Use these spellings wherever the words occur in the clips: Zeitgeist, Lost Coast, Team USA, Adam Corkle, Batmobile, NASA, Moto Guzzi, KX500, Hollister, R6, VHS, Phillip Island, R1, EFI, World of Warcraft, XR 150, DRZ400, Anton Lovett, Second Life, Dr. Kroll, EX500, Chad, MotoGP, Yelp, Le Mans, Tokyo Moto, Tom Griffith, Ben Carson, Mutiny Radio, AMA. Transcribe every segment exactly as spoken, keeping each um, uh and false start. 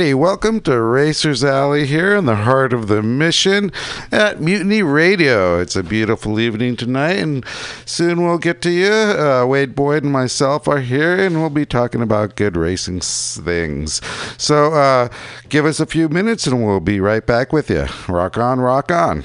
Alrighty, welcome to Racers Alley here in the heart of the Mission at Mutiny Radio. It's a beautiful evening tonight, and soon we'll get to you. Uh, Wade Boyd and myself are here, and we'll be talking about good racing things. So uh, give us a few minutes, and we'll be right back with you. Rock on, rock on.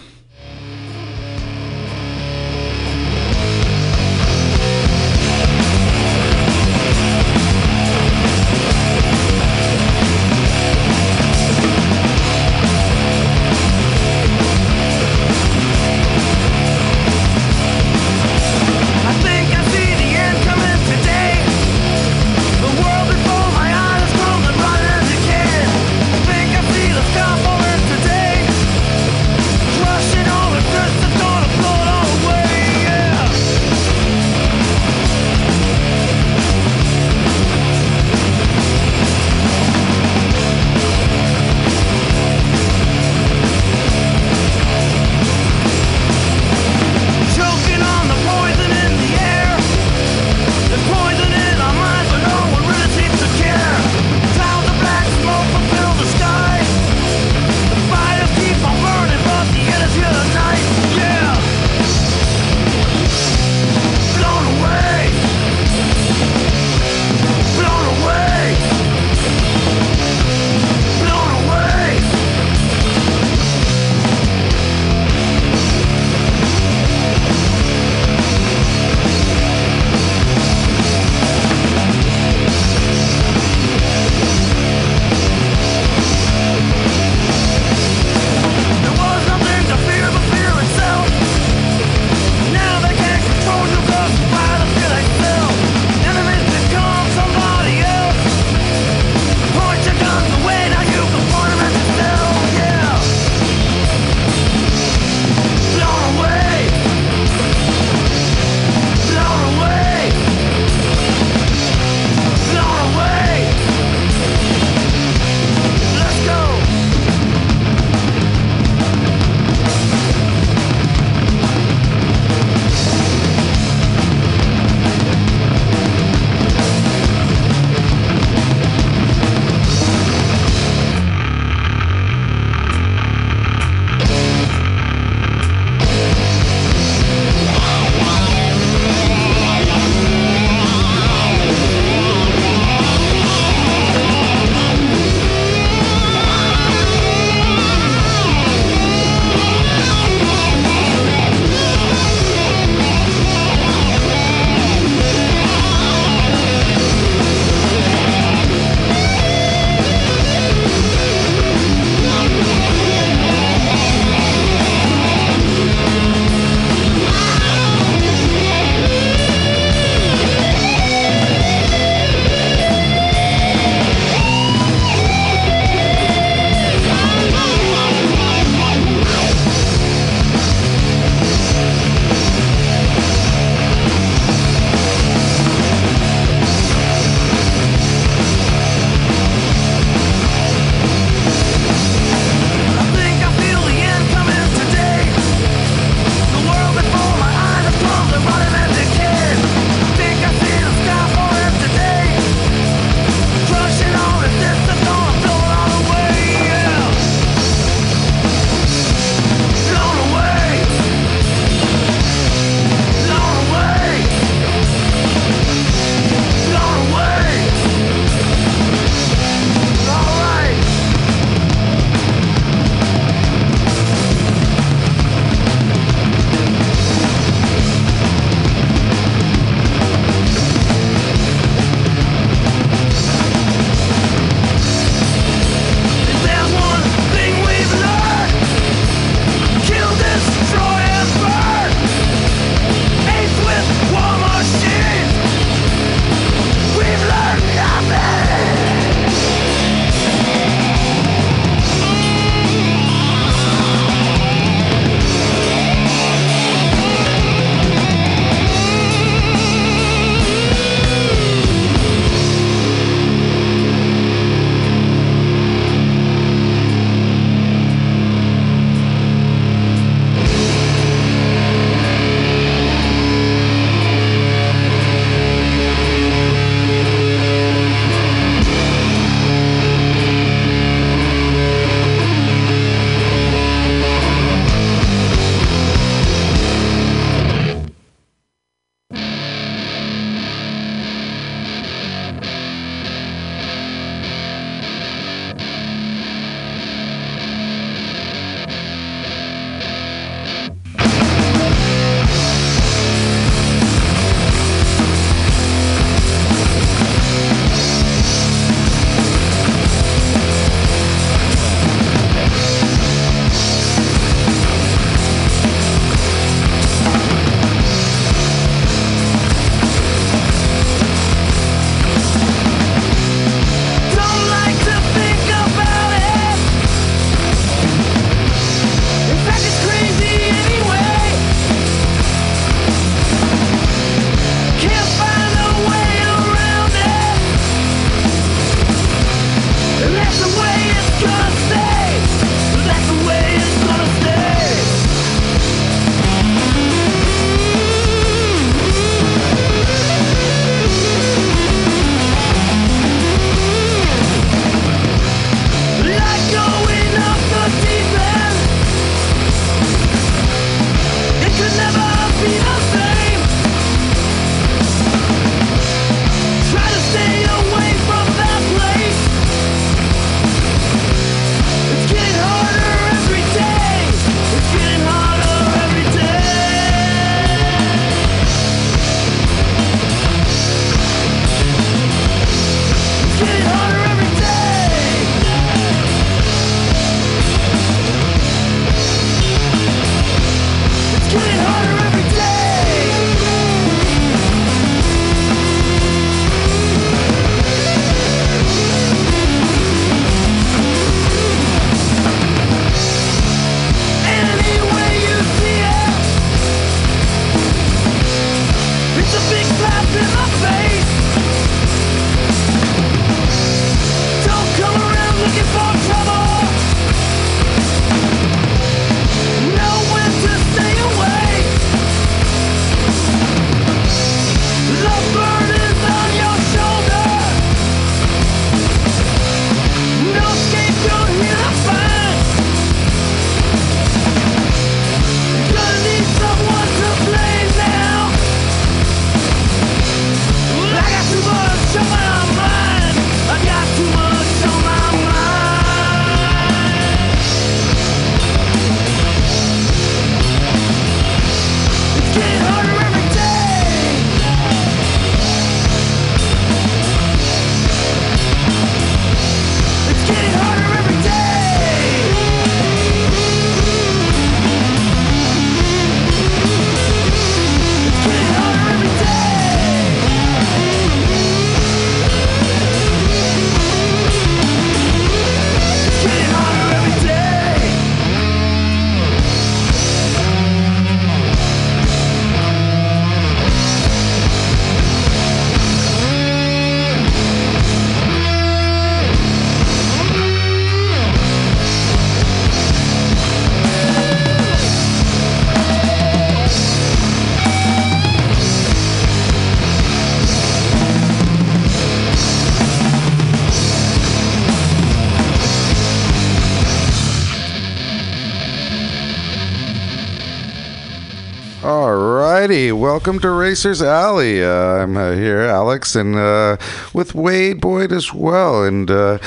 righty, welcome to Racers Alley. Uh, I'm uh, here, Alex, and uh, with Wade Boyd as well. And uh,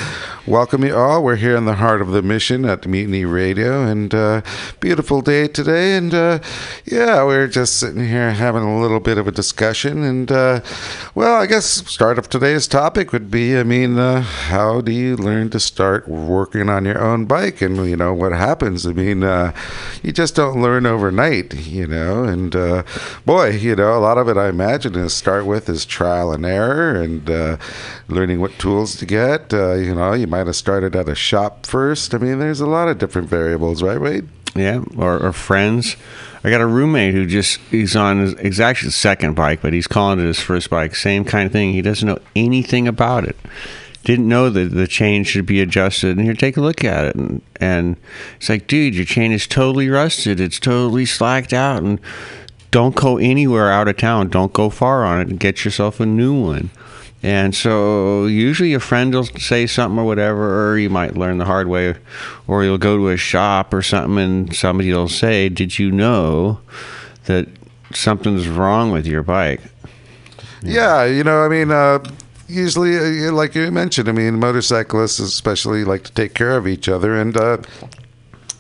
welcome you all. We're here in the heart of the Mission at Mutiny Radio, and uh, beautiful day today. And uh, yeah, we're just sitting here having a little bit of a discussion. And uh, well, I guess start of today's topic would be, I mean, uh, how do you learn to start working on your own bike? And you know what happens? I mean, uh, you just don't learn overnight, you know. And uh, boy, you know, a lot of it I imagine to start with is trial and error and uh, learning what tools to get. Uh, you know, you might have started at a shop first. I mean, there's a lot of different variables, right, Wade? Yeah, or, or friends. I got a roommate who just, he's on his, he's actually his second bike, but he's calling it his first bike. Same kind of thing. He doesn't know anything about it. Didn't know that the chain should be adjusted. And here, take a look at it. And, and it's like, dude, your chain is totally rusted. It's totally slacked out. And don't go anywhere out of town. Don't go far on it and get yourself a new one. And so usually a friend will say something or whatever, or you might learn the hard way, or you'll go to a shop or something and somebody will say, did you know that something's wrong with your bike? Yeah, yeah you know, I mean... Uh Usually, like you mentioned, I mean, motorcyclists especially like to take care of each other, and uh,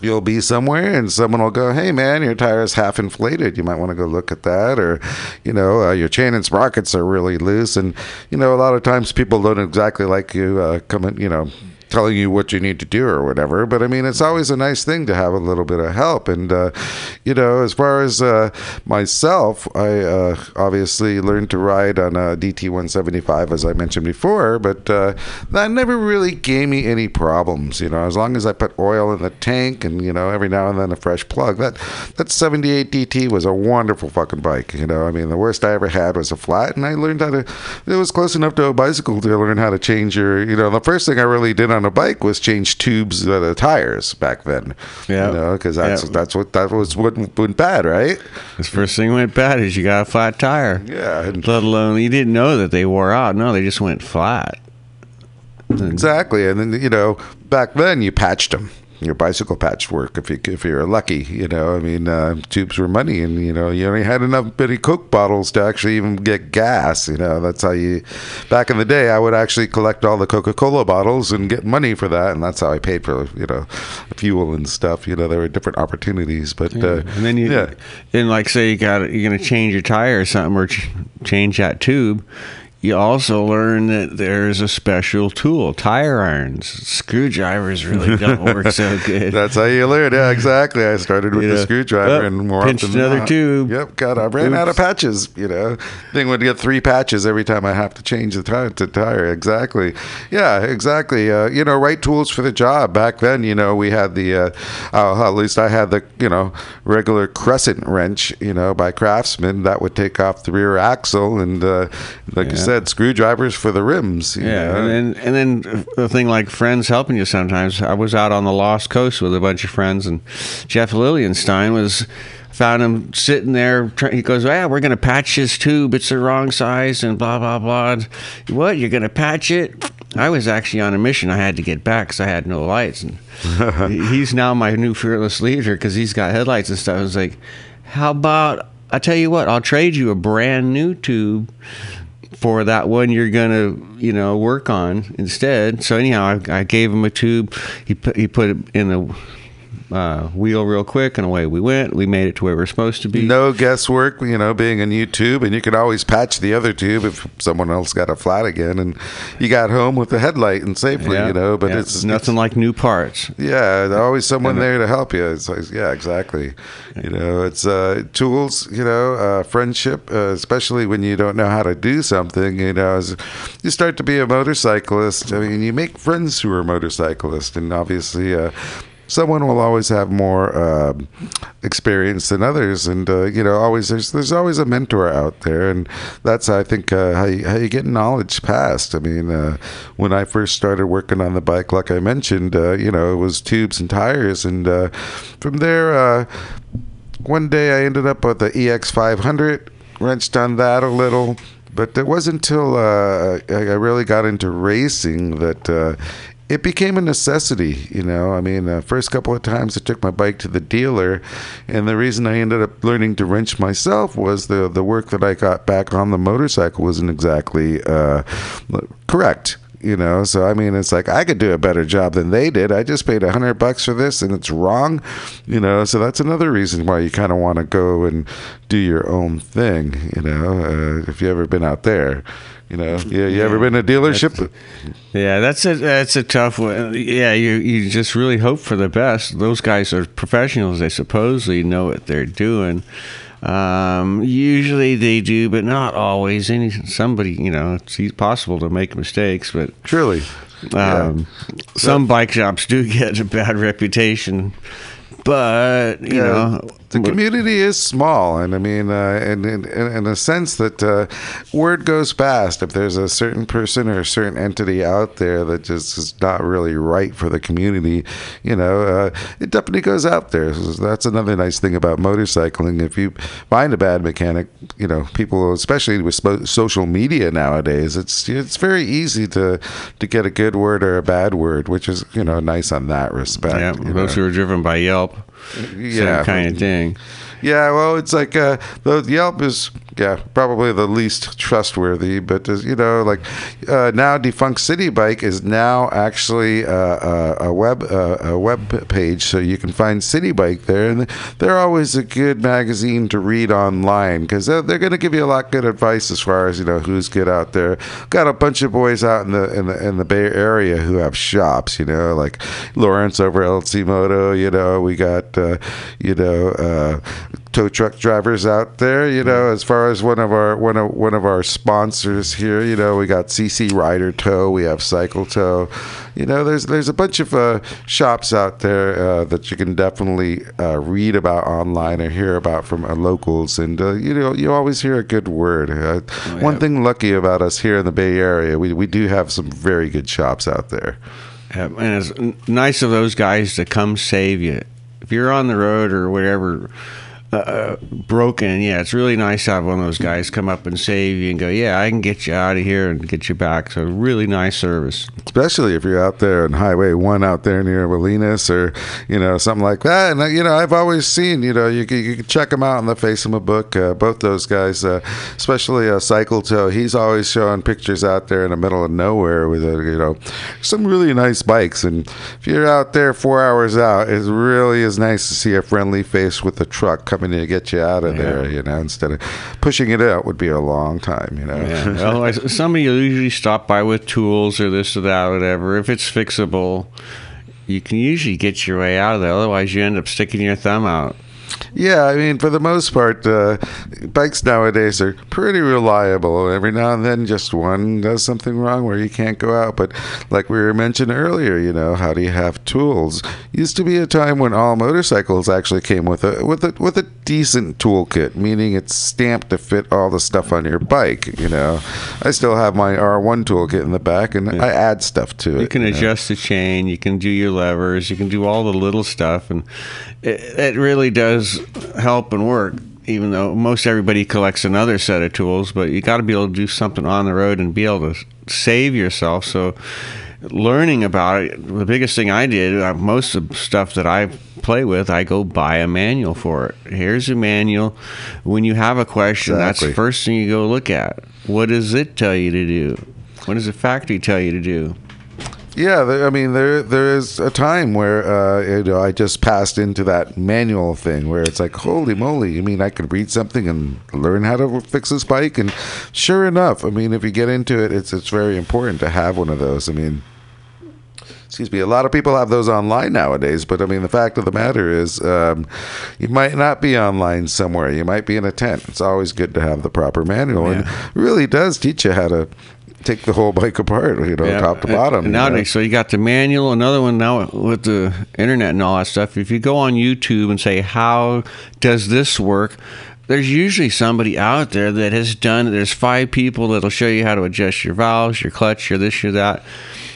you'll be somewhere and someone will go, hey, man, your tire is half inflated. You might want to go look at that, or, you know, uh, your chain and sprockets are really loose. And, you know, a lot of times people don't exactly like you uh, come in, you know, telling you what you need to do or whatever. But I mean, it's always a nice thing to have a little bit of help. And, uh, you know, as far as uh, myself, I uh, obviously learned to ride on a D T one seventy-five, as I mentioned before, but uh, that never really gave me any problems. You know, as long as I put oil in the tank and, you know, every now and then a fresh plug, that, that seventy-eight D T was a wonderful fucking bike. You know, I mean, the worst I ever had was a flat, and I learned how to, it was close enough to a bicycle to learn how to change your, you know, the first thing I really did on on a bike was change tubes of the tires back then. Yeah, you know, because that's yeah. that's what that was what went bad, right? The first thing went bad is you got a flat tire. Yeah, and let alone you didn't know that they wore out. No, they just went flat. Exactly, and then you know back then you patched them. Your bicycle patchwork, if you if you're lucky, you know. I mean, uh, tubes were money, and you know, you only had enough many Coke bottles to actually even get gas. You know, that's how you. Back in the day, I would actually collect all the Coca-Cola bottles and get money for that, and that's how I paid for you know, fuel and stuff. You know, there were different opportunities, but yeah. uh, and then you yeah. then like say you got you're gonna change your tire or something, or ch- change that tube. You also learn that there's a special tool, tire irons. Screwdrivers really don't work so good. That's how you learn. Yeah, exactly. I started with you the know, screwdriver oh, and more pinched often another not. tube. Yep, God, I ran Oops. out of patches. You know, thing would get three patches every time I have to change the tire. To tire. Exactly. Yeah, exactly. Uh, you know, right tools for the job. Back then, you know, we had the, uh, uh, at least I had the, you know, regular crescent wrench, you know, by Craftsman that would take off the rear axle and, uh, like yeah. you said, Said, screwdrivers for the rims. Yeah, and, and and then a thing like friends helping you sometimes. I was out on the Lost Coast with a bunch of friends, and Jeff Lillianstein was, found him sitting there. He goes, yeah, we're going to patch this tube. It's the wrong size and blah, blah, blah. What, you're going to patch it? I was actually on a mission. I had to get back because I had no lights. And he's now my new fearless leader because he's got headlights and stuff. I was like, how about, I tell you what, I'll trade you a brand new tube for that one you're gonna, you know, work on instead. So anyhow, I, I gave him a tube. He put, he put it in the uh, wheel real quick, and away we went. We made it to where we were supposed to be. No guesswork, you know, being a new tube, and you could always patch the other tube if someone else got a flat again, and you got home with a headlight and safely, yeah, you know. But yeah, it's nothing it's, like new parts. Yeah, there's always someone and there to help you. It's like, yeah, exactly. You know, it's uh, tools, you know, uh, friendship, uh, especially when you don't know how to do something, you know, as you start to be a motorcyclist. I mean, you make friends who are motorcyclists, and obviously uh, someone will always have more uh, experience than others. And, uh, you know, always there's there's always a mentor out there. And that's, I think, uh, how, you, how you get knowledge passed. I mean, uh, when I first started working on the bike, like I mentioned, uh, you know, it was tubes and tires. And uh, from there... Uh, One day I ended up with the E X five hundred, wrenched on that a little, but it wasn't until uh, I really got into racing that uh, it became a necessity, you know. I mean, the uh, first couple of times I took my bike to the dealer, and the reason I ended up learning to wrench myself was the the work that I got back on the motorcycle wasn't exactly uh, correct, you know. So, I mean, it's like I could do a better job than they did. I just paid a hundred bucks for this, and it's wrong, you know. So that's another reason why you kind of want to go and do your own thing, you know, uh, if you've ever been out there. You know, yeah, you yeah, ever been to a dealership? That's, yeah, that's a that's a tough one. Yeah, you, you just really hope for the best. Those guys are professionals. They supposedly know what they're doing. Um, usually they do, but not always. Any somebody, you know, it's possible to make mistakes, but truly, um, yeah. some yeah. bike shops do get a bad reputation. But, you yeah. know, the community is small. And I mean, uh, and, and, and in a sense that uh, word goes fast. If there's a certain person or a certain entity out there that just is not really right for the community, you know, uh, it definitely goes out there. So that's another nice thing about motorcycling. If you find a bad mechanic, you know, people, especially with spo- social media nowadays, it's it's very easy to, to get a good word or a bad word, which is, you know, nice on that respect. Yeah, those know. who are driven by Yelp. Yeah, same kind of thing. Yeah, well, it's like uh, the Yelp is yeah probably the least trustworthy, but you know, like uh, now defunct City Bike is now actually uh, a, a web uh, a web page, so you can find City Bike there, and they're always a good magazine to read online because they're, they're going to give you a lot of good advice as far as you know who's good out there. Got a bunch of boys out in the in the in the Bay Area who have shops, you know, like Lawrence over at L C Moto. You know, we got uh, you know. Uh, tow truck drivers out there, you know, as far as one of our one of one of our sponsors here, you know, we got C C Rider Tow, we have Cycle Tow, you know, there's there's a bunch of uh, shops out there uh, that you can definitely uh, read about online or hear about from uh, locals, and uh, you know, you always hear a good word. Uh, oh, yeah. One thing lucky about us here in the Bay Area, we we do have some very good shops out there. Yeah, and it's nice of those guys to come save you if you're on the road or whatever. Uh, broken, yeah. It's really nice to have one of those guys come up and save you and go, yeah, I can get you out of here and get you back. So really nice service. Especially if you're out there on Highway one out there near Walinas or, you know, something like that. And, you know, I've always seen, you know, you can, you can check them out on the Face of a Book. Uh, both those guys, uh, especially uh, Cycle Toe, he's always showing pictures out there in the middle of nowhere with, uh, you know, some really nice bikes. And if you're out there four hours out, it really is nice to see a friendly face with a truck coming to get you out of yeah. there, you know, instead of pushing it out would be a long time, you know. Yeah. Well, I, somebody usually stop by with tools or this or that, whatever. If it's fixable, you can usually get your way out of there. Otherwise, you end up sticking your thumb out. Yeah, I mean, for the most part, uh, bikes nowadays are pretty reliable. Every now and then, just one does something wrong where you can't go out. But like we were mentioned earlier, you know, how do you have tools? Used to be a time when all motorcycles actually came with a with a with a decent toolkit, meaning it's stamped to fit all the stuff on your bike. You know, I still have my R one toolkit in the back, and yeah. I add stuff to you it. Can you can adjust know? the chain. You can do your levers. You can do all the little stuff, and it, it really does help and work, even though most everybody collects another set of tools, but you got to be able to do something on the road and be able to save yourself. So learning about it, the biggest thing I did, most of the stuff that I play with, I go buy a manual for it. Here's a manual. When you have a question, exactly. That's the first thing you go look at. What does it tell you to do? What does the factory tell you to do? Yeah, I mean, there there is a time where uh, you know I just passed into that manual thing where it's like, holy moly! I mean, I could read something and learn how to fix this bike, and sure enough, I mean, if you get into it, it's it's very important to have one of those. I mean. Excuse me. A lot of people have those online nowadays, but I mean, the fact of the matter is, um, you might not be online somewhere. You might be in a tent. It's always good to have the proper manual, yeah. and it really does teach you how to take the whole bike apart, you know, yeah. top to bottom. And nowadays, you know? So you got the manual. Another one now with the internet and all that stuff. If you go on YouTube and say, "How does this work?" There's usually somebody out there that has done. There's five people that'll show you how to adjust your valves, your clutch, your this, your that.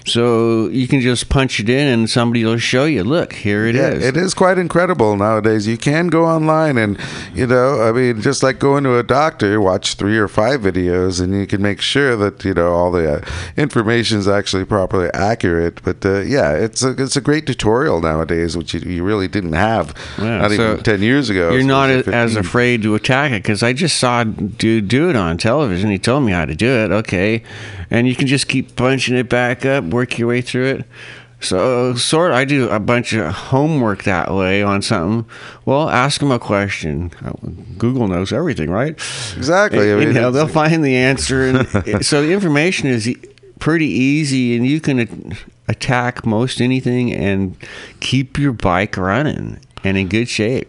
So you can just punch it in and somebody will show you, look, here it yeah, is. It is quite incredible nowadays. You can go online and, you know, I mean, just like going to a doctor, watch three or five videos and you can make sure that, you know, all the uh, information is actually properly accurate. But, uh, yeah, it's a, it's a great tutorial nowadays, which you, you really didn't have yeah, not so even ten years ago. You're not as afraid to attack it, because I just saw a dude do it on television. He told me how to do it. Okay. And you can just keep punching it back up, work your way through it. So sort of, I do a bunch of homework that way on something. Well, ask them a question. Google knows everything, right? Exactly. And, I mean, you know, they'll find the answer. And so the information is pretty easy, and you can attack most anything and keep your bike running and in good shape.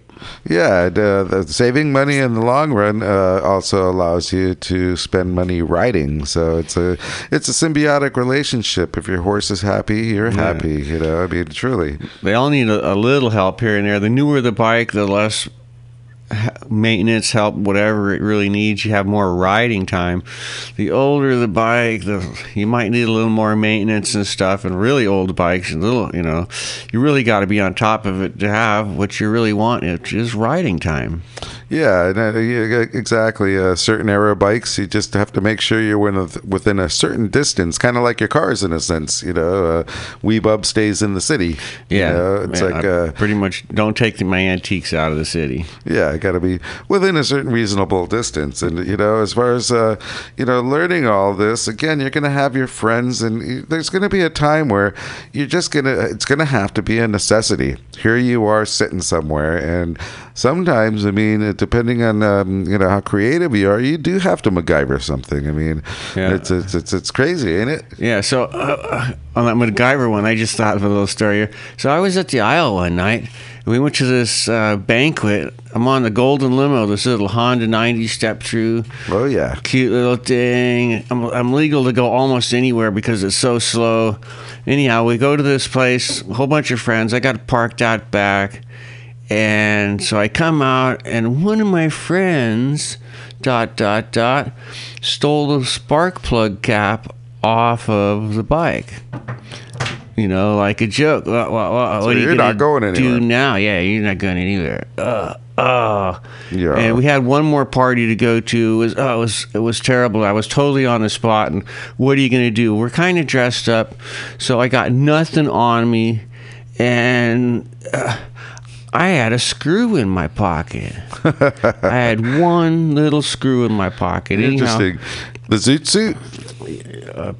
Yeah, the, the saving money in the long run uh, also allows you to spend money riding. So it's a it's a symbiotic relationship. If your horse is happy, you're yeah. happy. You know, I mean, truly. They all need a, a little help here and there. The newer the bike, the less maintenance, help, whatever it really needs. You have more riding time. The older the bike, the you might need a little more maintenance and stuff. And really old bikes, and little, you know, you really got to be on top of it to have what you really want, which is riding time. Yeah, exactly. Uh, certain era bikes, you just have to make sure you're within a certain distance, kind of like your cars in a sense. You know, uh, Weebub stays in the city. Yeah, you know, it's man, like uh, pretty much don't take my antiques out of the city. Yeah. I got to be within a certain reasonable distance. And, you know, as far as, uh, you know, learning all this, again, you're going to have your friends, and there's going to be a time where you're just going to, it's going to have to be a necessity. Here you are sitting somewhere, and sometimes, I mean, depending on, um, you know, how creative you are, you do have to MacGyver something. I mean, yeah. it's, it's, it's, it's crazy, ain't it? Yeah. So uh, on that MacGyver one, I just thought of a little story here. So I was at the Isle one night. We went to this uh, banquet. I'm on the golden limo, this little Honda ninety step through. Oh, yeah. Cute little thing. I'm, I'm legal to go almost anywhere because it's so slow. Anyhow, we go to this place, a whole bunch of friends. I got parked out back. And so I come out, and one of my friends, dot, dot, dot, stole the spark plug cap off of the bike. You know, like a joke. What, what, what, so what are you you're not going anywhere. Do now? Yeah, you're not going anywhere. Uh, uh. Yeah. And we had one more party to go to. It was, oh, it was, it was terrible. I was totally on the spot. And what are you going to do? We're kind of dressed up, so I got nothing on me, and uh, I had a screw in my pocket. I had one little screw in my pocket. Interesting. Anyhow, the zoot suit. Uh,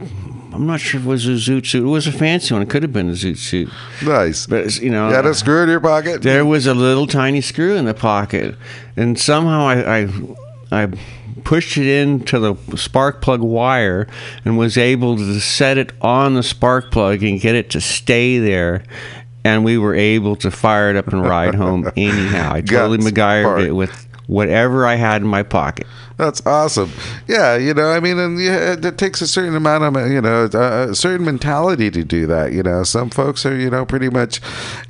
I'm not sure if it was a zoot suit. It was a fancy one. It could have been a zoot suit. Nice. But, you know, you had a screw in your pocket? There was a little tiny screw in the pocket. And somehow I I, I pushed it into the spark plug wire and was able to set it on the spark plug and get it to stay there. And we were able to fire it up and ride home anyhow. I totally MacGyvered it with whatever I had in my pocket. That's awesome. Yeah, you know, I mean, and yeah, it takes a certain amount of, you know, a certain mentality to do that. You know, some folks are, you know, pretty much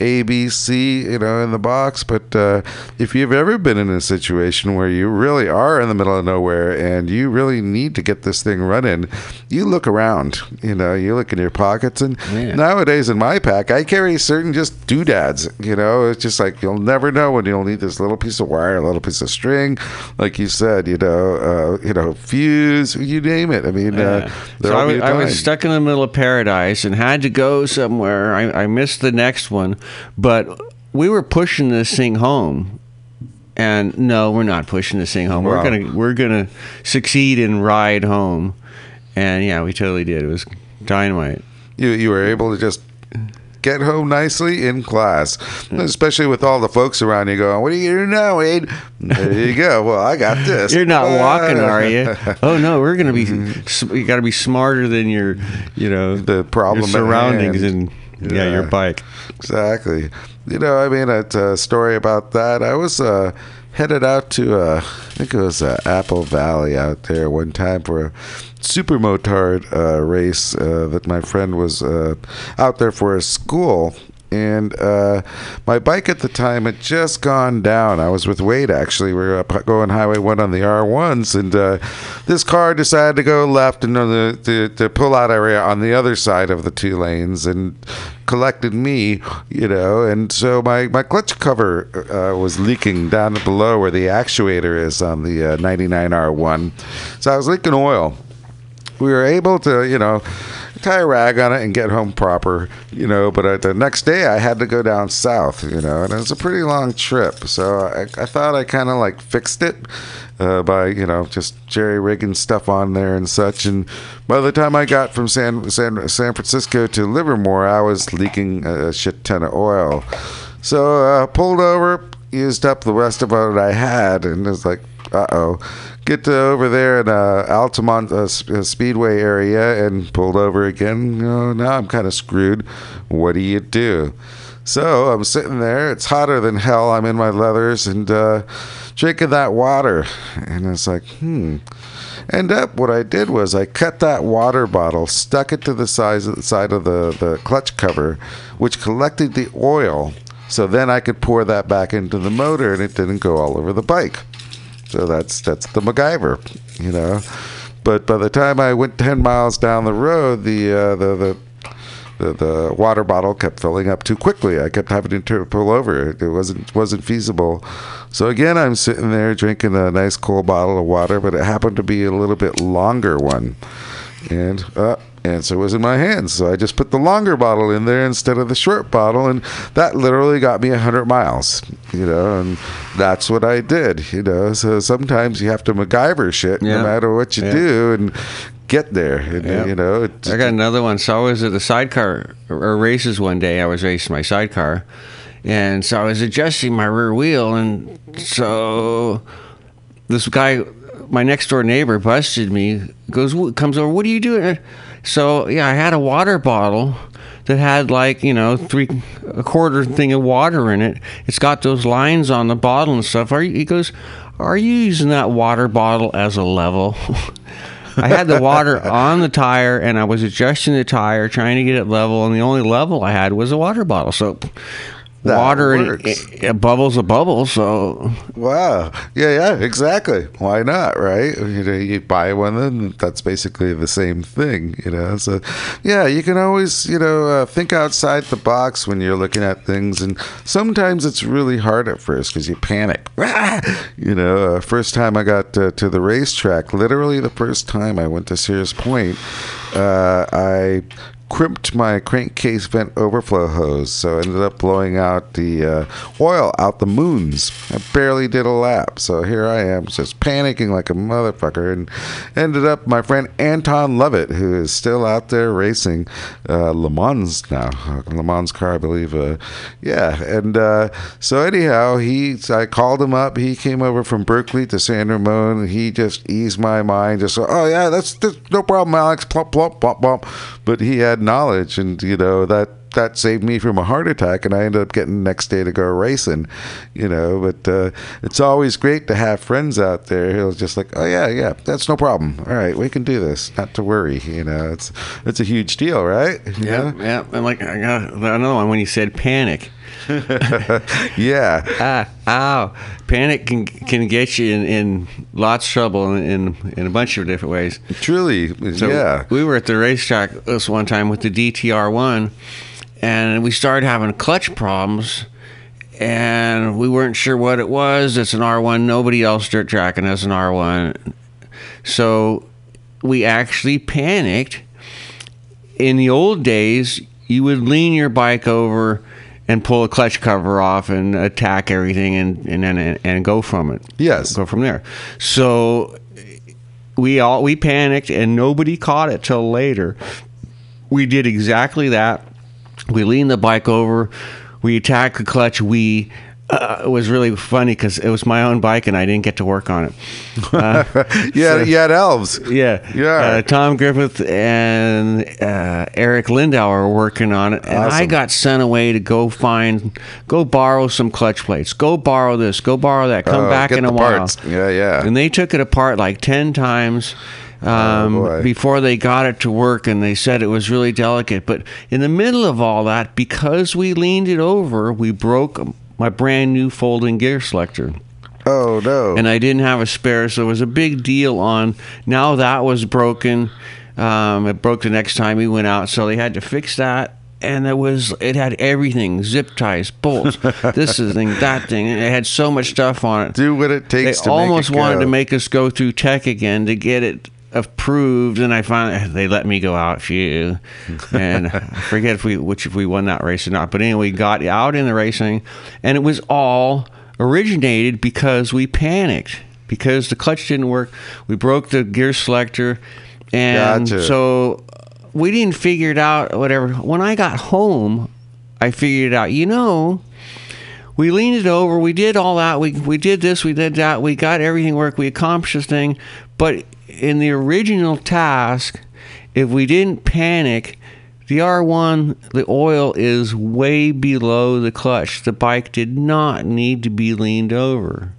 A, B, C, you know, in the box. But uh, if you've ever been in a situation where you really are in the middle of nowhere and you really need to get this thing running, you look around, you know, you look in your pockets. And yeah. nowadays in my pack, I carry certain just doodads, you know, it's just like you'll never know when you'll need this little piece of wire, a little piece of string, like you said, you know. Uh, you know, fuse, you name it. I mean, uh, yeah. so I, was, I was stuck in the middle of paradise and had to go somewhere. I, I missed the next one, but we were pushing this thing home. And no, we're not pushing this thing home. Wow. We're gonna, we're gonna succeed and ride home. And yeah, we totally did. It was dynamite. You, you were able to just get home nicely in class, especially with all the folks around you going, what are you doing now, Wade? There you go. Well, I got this. You're not walking, are you? Oh, no, we're going to be, mm-hmm. you got to be smarter than your, you know, the problem surroundings and yeah. yeah, your bike. Exactly. You know, I mean, it's a story about that. I was, uh, headed out to, uh, I think it was uh, Apple Valley out there one time for a supermotard uh, race uh, that my friend was uh, out there for a school. and uh, my bike at the time had just gone down. I was with Wade, actually. We were up going Highway one on the R ones, and uh, this car decided to go left in the, the, the pull-out area on the other side of the two lanes and collected me, you know, and so my, my clutch cover uh, was leaking down below where the actuator is on the uh, ninety-nine R one. So I was leaking oil. We were able to, you know, tie a rag on it and get home proper, you know, but uh, the next day I had to go down south, you know, and it was a pretty long trip. So I, I thought I kind of like fixed it uh, by, you know, just jerry-rigging stuff on there and such. And by the time I got from San, San, San Francisco to Livermore, I was leaking a shit ton of oil. So I uh, pulled over, used up the rest of what I had, and it was like, uh-oh. Get to over there in uh, Altamont uh, Speedway area and pulled over again. You know, now I'm kind of screwed. What do you do? So I'm sitting there. It's hotter than hell. I'm in my leathers and uh, drinking that water. And it's like, hmm. End up, what I did was I cut that water bottle, stuck it to the size of the side of the, the clutch cover, which collected the oil. So then I could pour that back into the motor and it didn't go all over the bike. So that's that's the MacGyver, you know. But by the time I went ten miles down the road, the uh, the, the the the water bottle kept filling up too quickly. I kept having to pull over. It wasn't wasn't feasible. So again, I'm sitting there drinking a nice cold bottle of water, but it happened to be a little bit longer one, and uh, and so it was in my hands. So I just put the longer bottle in there instead of the short bottle, and that literally got me one hundred miles, you know, and that's what I did, you know. So sometimes you have to MacGyver shit, yeah, no matter what you yeah. do, and get there, and, yeah. you know. It, I got another one. So I was at the sidecar or races one day. I was racing my sidecar, and so I was adjusting my rear wheel, and so this guy, my next door neighbor, busted me, goes, comes over, what are you doing? So, yeah, I had a water bottle that had, like, you know, three a quarter thing of water in it. It's got those lines on the bottle and stuff. Are you, he goes, are you using that water bottle as a level? I had the water on the tire, and I was adjusting the tire, trying to get it level, and the only level I had was a water bottle. So that water, and it, it bubbles a bubble, so... Wow. Yeah, yeah, exactly. Why not, right? You know, you buy one, and that's basically the same thing, you know? So, yeah, you can always, you know, uh, think outside the box when you're looking at things, and sometimes it's really hard at first because you panic. You know, uh, first time I got uh, to the racetrack, literally the first time I went to Sears Point, uh, I... crimped my crankcase vent overflow hose, so I ended up blowing out the uh, oil out the moons. I barely did a lap, so here I am just panicking like a motherfucker, and ended up my friend Anton Lovett, who is still out there racing uh, Le Mans now, Le Mans car, I believe. Uh, yeah, and uh, so anyhow, he I called him up. He came over from Berkeley to San Ramon. And he just eased my mind. Just so, oh yeah, that's, that's no problem, Alex. Plop plop plop plop. But he had knowledge, and you know that that saved me from a heart attack, and I ended up getting the next day to go racing, you know. But uh, it's always great to have friends out there who's just like, oh yeah, yeah, that's no problem. All right, we can do this. Not to worry, you know. It's it's a huge deal, right? Yeah, yeah. And like I got another one when you said panic. Yeah. Ah, ow. Panic can can get you in, in lots of trouble in, in in a bunch of different ways. Truly. So yeah. We were at the racetrack this one time with the D T R one. And we started having clutch problems, and we weren't sure what it was. It's an R one. Nobody else dirt tracking has an R one. So we actually panicked. In the old days, you would lean your bike over and pull a clutch cover off and attack everything and and, and, and go from it. Yes. Go from there. So we all we panicked, and nobody caught it till later. We did exactly that. We leaned the bike over. We attacked the clutch. We uh, it was really funny because it was my own bike and I didn't get to work on it. Uh, yeah, so, yeah, elves. Yeah, yeah. Uh, Tom Griffith and uh, Eric Lindau were working on it, and awesome. I got sent away to go find, go borrow some clutch plates. Go borrow this. Go borrow that. Come uh, back in a while. Parts. Yeah, yeah. And they took it apart like ten times. um, oh before they got it to work, and they said it was really delicate. But in the middle of all that, because we leaned it over, we broke my brand new folding gear selector. Oh, no. And I didn't have a spare, so it was a big deal on, now that was broken. Um, it broke the next time he went out, so they had to fix that. And it was, it had everything, zip ties, bolts, this thing, that thing. It had so much stuff on it. Do what it takes to make it go. They almost wanted to make us go through tech again to get it approved, and I finally, they let me go out, phew. And I forget if we, which if we won that race or not. But anyway, we got out in the racing, and it was all originated because we panicked. Because the clutch didn't work. We broke the gear selector. And gotcha. So... we didn't figure it out, whatever. When I got home, I figured it out. You know, we leaned it over. We did all that. We we did this. We did that. We got everything worked. We accomplished this thing. But in the original task, if we didn't panic, the R one, the oil is way below the clutch. The bike did not need to be leaned over.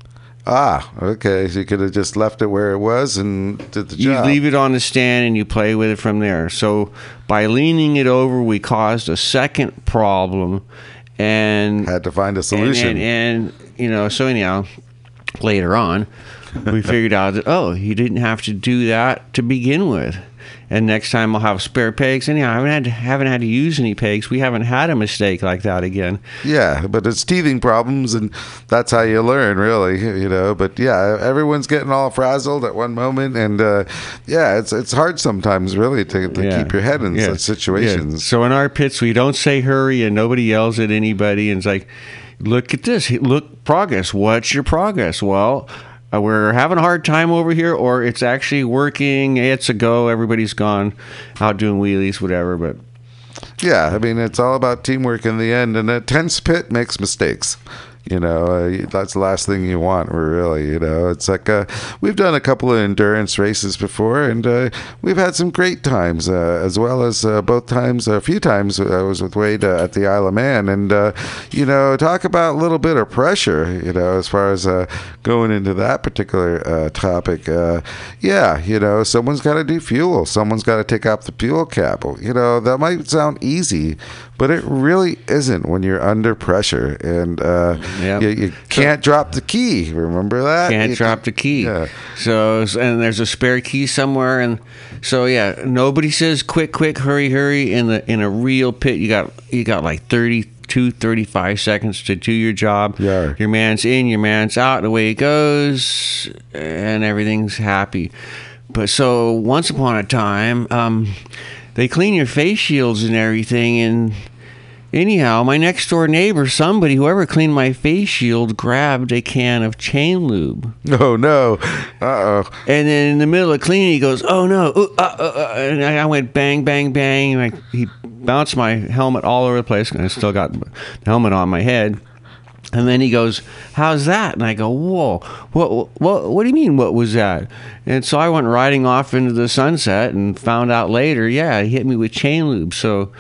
Ah, okay. So you could have just left it where it was and did the job. You leave it on the stand and you play with it from there. So by leaning it over, we caused a second problem and had to find a solution. And, and, and you know, so anyhow, later on, we figured out that, oh, you didn't have to do that to begin with. And next time I'll have spare pegs. Anyhow, I haven't had to, haven't had to use any pegs. We haven't had a mistake like that again. Yeah, but it's teething problems, and that's how you learn, really. You know, but yeah, everyone's getting all frazzled at one moment, and uh, yeah, it's it's hard sometimes, really, to, to yeah. keep your head in yeah. such situations. Yeah. So in our pits, we don't say hurry, and nobody yells at anybody, and it's like, look at this, look progress. What's your progress? Well, we're having a hard time over here, or it's actually working. It's a go. Everybody's gone out doing wheelies, whatever. But yeah, I mean, it's all about teamwork in the end. And a tense pit makes mistakes. You know, uh, that's the last thing you want, really. You know, it's like uh, we've done a couple of endurance races before, and uh, we've had some great times, uh, as well as uh, both times, a few times I was with Wade uh, at the Isle of Man. And, uh, you know, talk about a little bit of pressure, you know, as far as uh, going into that particular uh, topic. Uh, yeah, you know, someone's got to do fuel. Someone's got to take off the fuel cap. You know, that might sound easy, but it really isn't when you're under pressure. And uh, yep. you, you can't so, drop the key. Remember that? Can't you drop can, the key. Yeah. So, and there's a spare key somewhere. And so, yeah, nobody says quick, quick, hurry, hurry. In the in a real pit, you got you got like thirty-two, thirty-five seconds to do your job. Yeah. Your man's in, your man's out, the way it goes, and everything's happy. But so once upon a time... Um, they clean your face shields and everything, and anyhow, my next door neighbor, somebody, whoever cleaned my face shield, grabbed a can of chain lube. Oh no! Uh oh! And then in the middle of cleaning, he goes, "Oh no!" Ooh, uh, uh, uh, and I went bang, bang, bang. And I, he bounced my helmet all over the place, and I still got the helmet on my head. And then he goes, "How's that?" And I go, "Whoa, what, what, what do you mean? What was that?" And so I went riding off into the sunset and found out later, yeah, he hit me with chain lube. So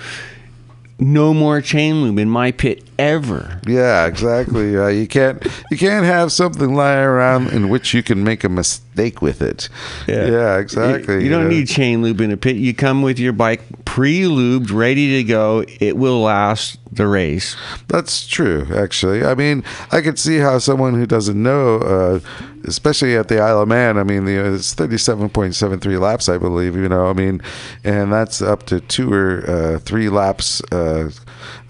no more chain lube in my pit ever. Yeah, exactly. Uh, you can't, you can't have something lying around in which you can make a mistake with it. Yeah, yeah exactly. You, you don't yeah. need chain lube in a pit. You come with your bike pre-lubed, ready to go. It will last the race. That's true, actually. I mean, I could see how someone who doesn't know, uh, especially at the Isle of Man, I mean, the, it's thirty-seven point seven three laps, I believe, you know, I mean, and that's up to two or uh, three laps, uh,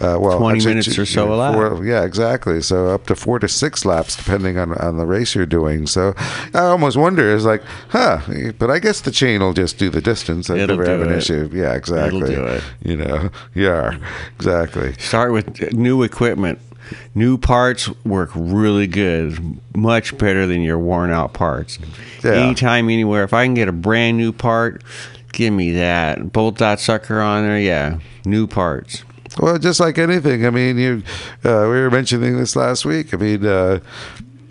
uh, well, twenty actually, minutes two, or so a lap. Four, yeah, exactly. So up to four to six laps, depending on, on the race you're doing. So I almost wonder, it's like, huh, but I guess the chain will just do the distance. I've It'll never have an it. issue. Yeah, exactly. It'll do it. You know, yeah, exactly. Start with new equipment. New parts work really good, much better than your worn-out parts. Yeah. Anytime, anywhere. If I can get a brand new part, give me that. Bolt that sucker on there. Yeah, new parts. Well, just like anything. I mean, you. Uh, we were mentioning this last week. I mean, uh,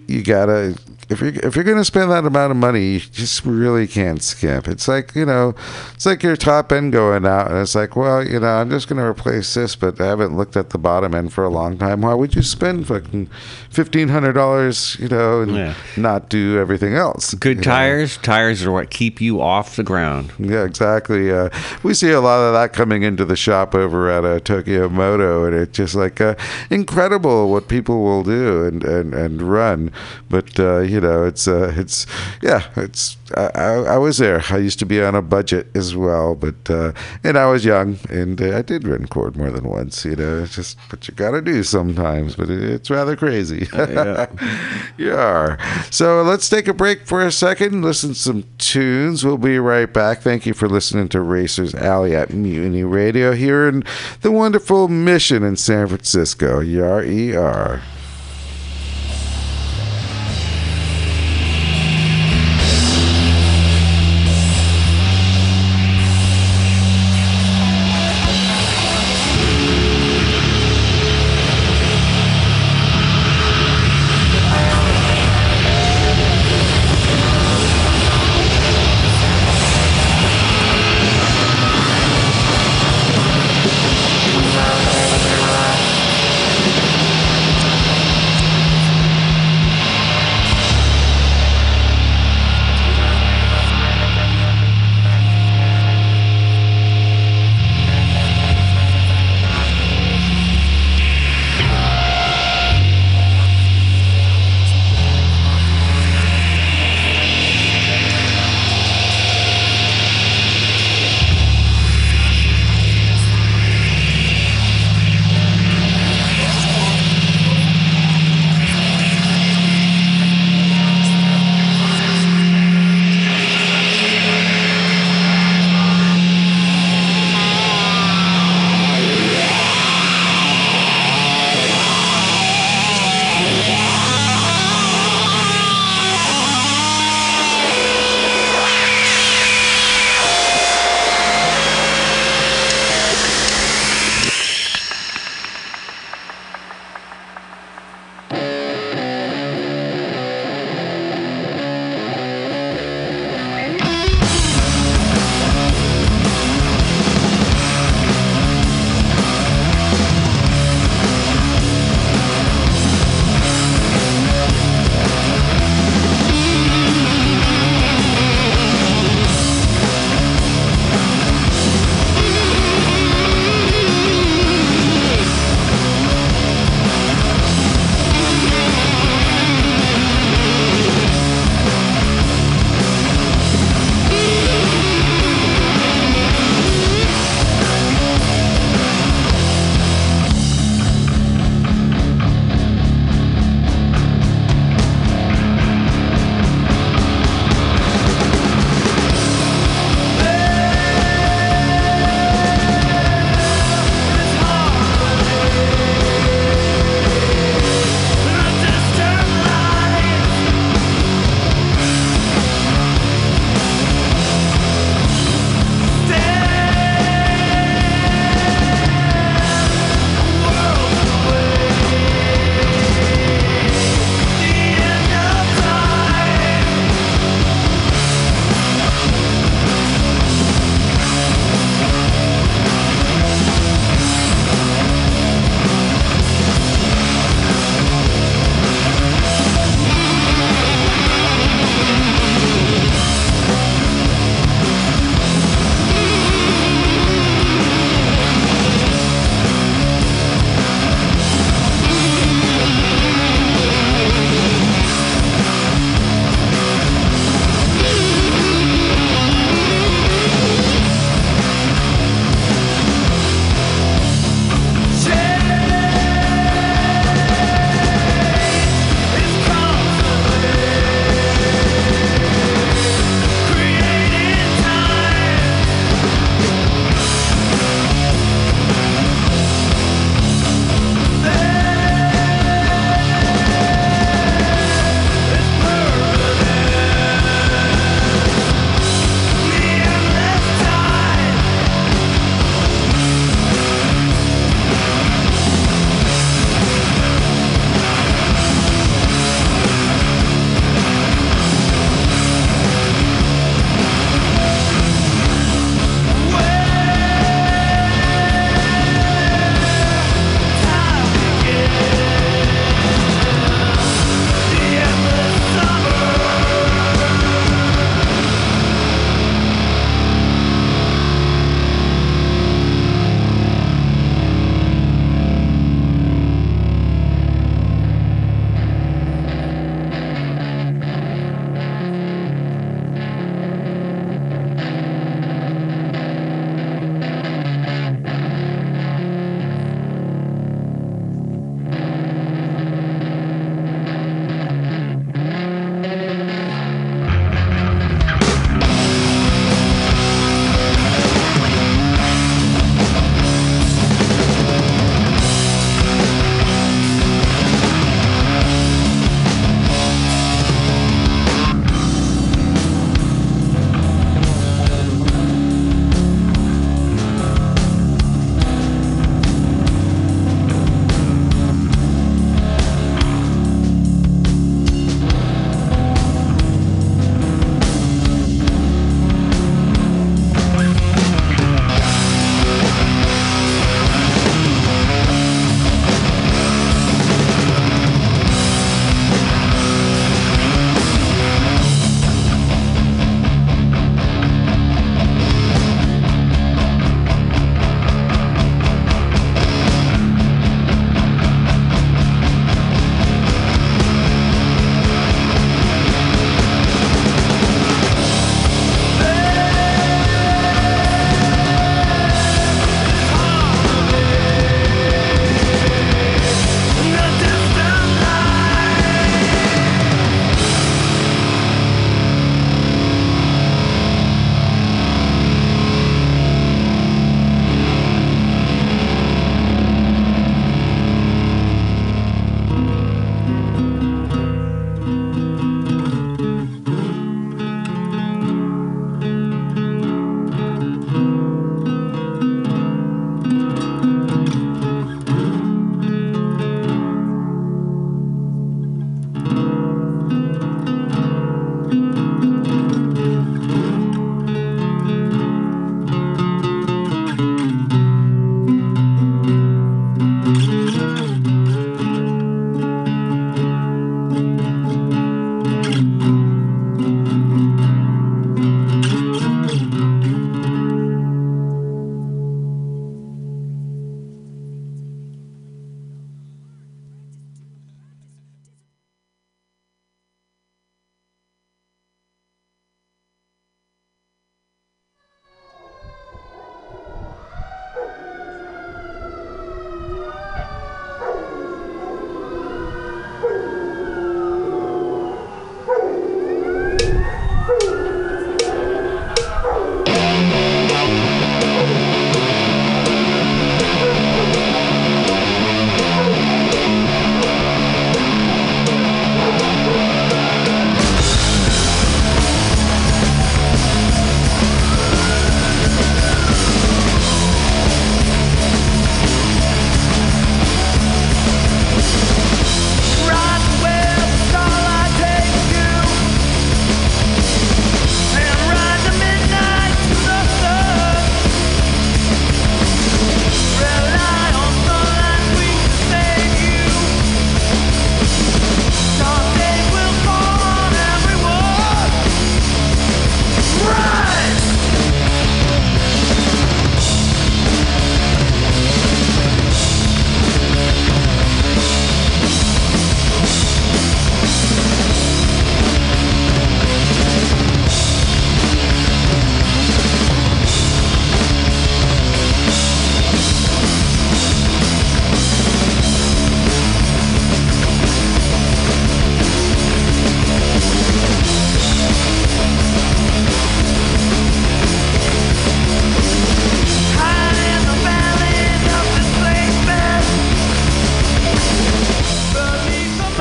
you gotta if you're if you're gonna spend that amount of money, you just really can't skimp. It's like, you know, it's like your top end going out, and it's like, well, you know, I'm just gonna replace this, but I haven't looked at the bottom end for a long time. Why would you spend fucking fifteen hundred dollars, you know, and yeah. not do everything else? Good tires, know? Tires are what keep you off the ground. Yeah, exactly. Uh, we see a lot of that coming into the shop over at uh, Tokyo Moto, and it's just like uh, incredible what people will do and and and run, but. Uh, you know, it's uh, it's yeah, it's I, I, I was there. I used to be on a budget as well, but uh, and I was young, and uh, I did run cord more than once. You know, it's just what you got to do sometimes. But it, it's rather crazy. Uh, yeah. yeah. So let's take a break for a second. Listen to some tunes. We'll be right back. Thank you for listening to Racers Alley at Mutiny Radio here in the wonderful Mission in San Francisco. Yar er.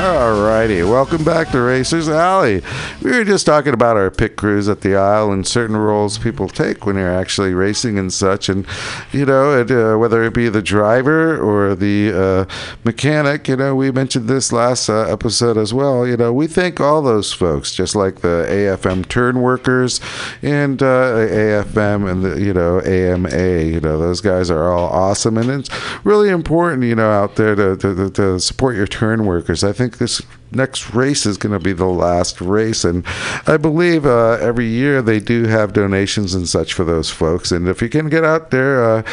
Alrighty, welcome back to Racers Alley. We were just talking about our pit crews at the aisle and certain roles people take when you're actually racing and such. And, you know, it, uh, whether it be the driver or the uh, mechanic, you know, we mentioned this last uh, episode as well. You know, we thank all those folks, just like the A F M turn workers and uh, A F M and, the, you know, A M A. You know, those guys are all awesome. And it's really important, you know, out there to, to, to support your turn workers. I think this next race is going to be the last race, and I believe uh, every year they do have donations and such for those folks. And if you can get out there, uh,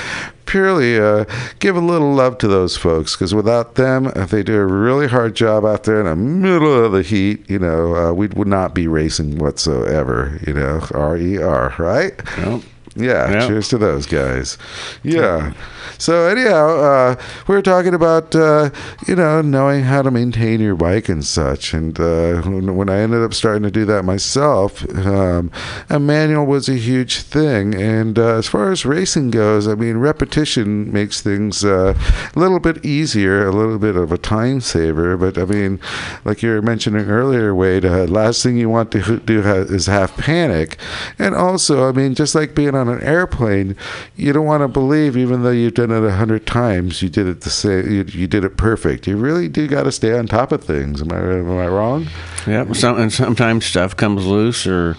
purely uh, give a little love to those folks, because without them, they do a really hard job out there in the middle of the heat. You know, uh, we would not be racing whatsoever. You know, R E R, right? Yep. Yeah, yep. Cheers to those guys. Yeah. So anyhow, uh, we were talking about, uh, you know, knowing how to maintain your bike and such. And uh, when, when I ended up starting to do that myself, um, a manual was a huge thing. And uh, as far as racing goes, I mean, repetition makes things uh, a little bit easier, a little bit of a time saver. But, I mean, like you were mentioning earlier, Wade, uh, last thing you want to do ha- is have panic. And also, I mean, just like being on an airplane, you don't want to believe, even though you've done it a hundred times, you did it the same. You, you did it perfect. You really do got to stay on top of things. Am I am I wrong? Yeah. Some, and sometimes stuff comes loose, or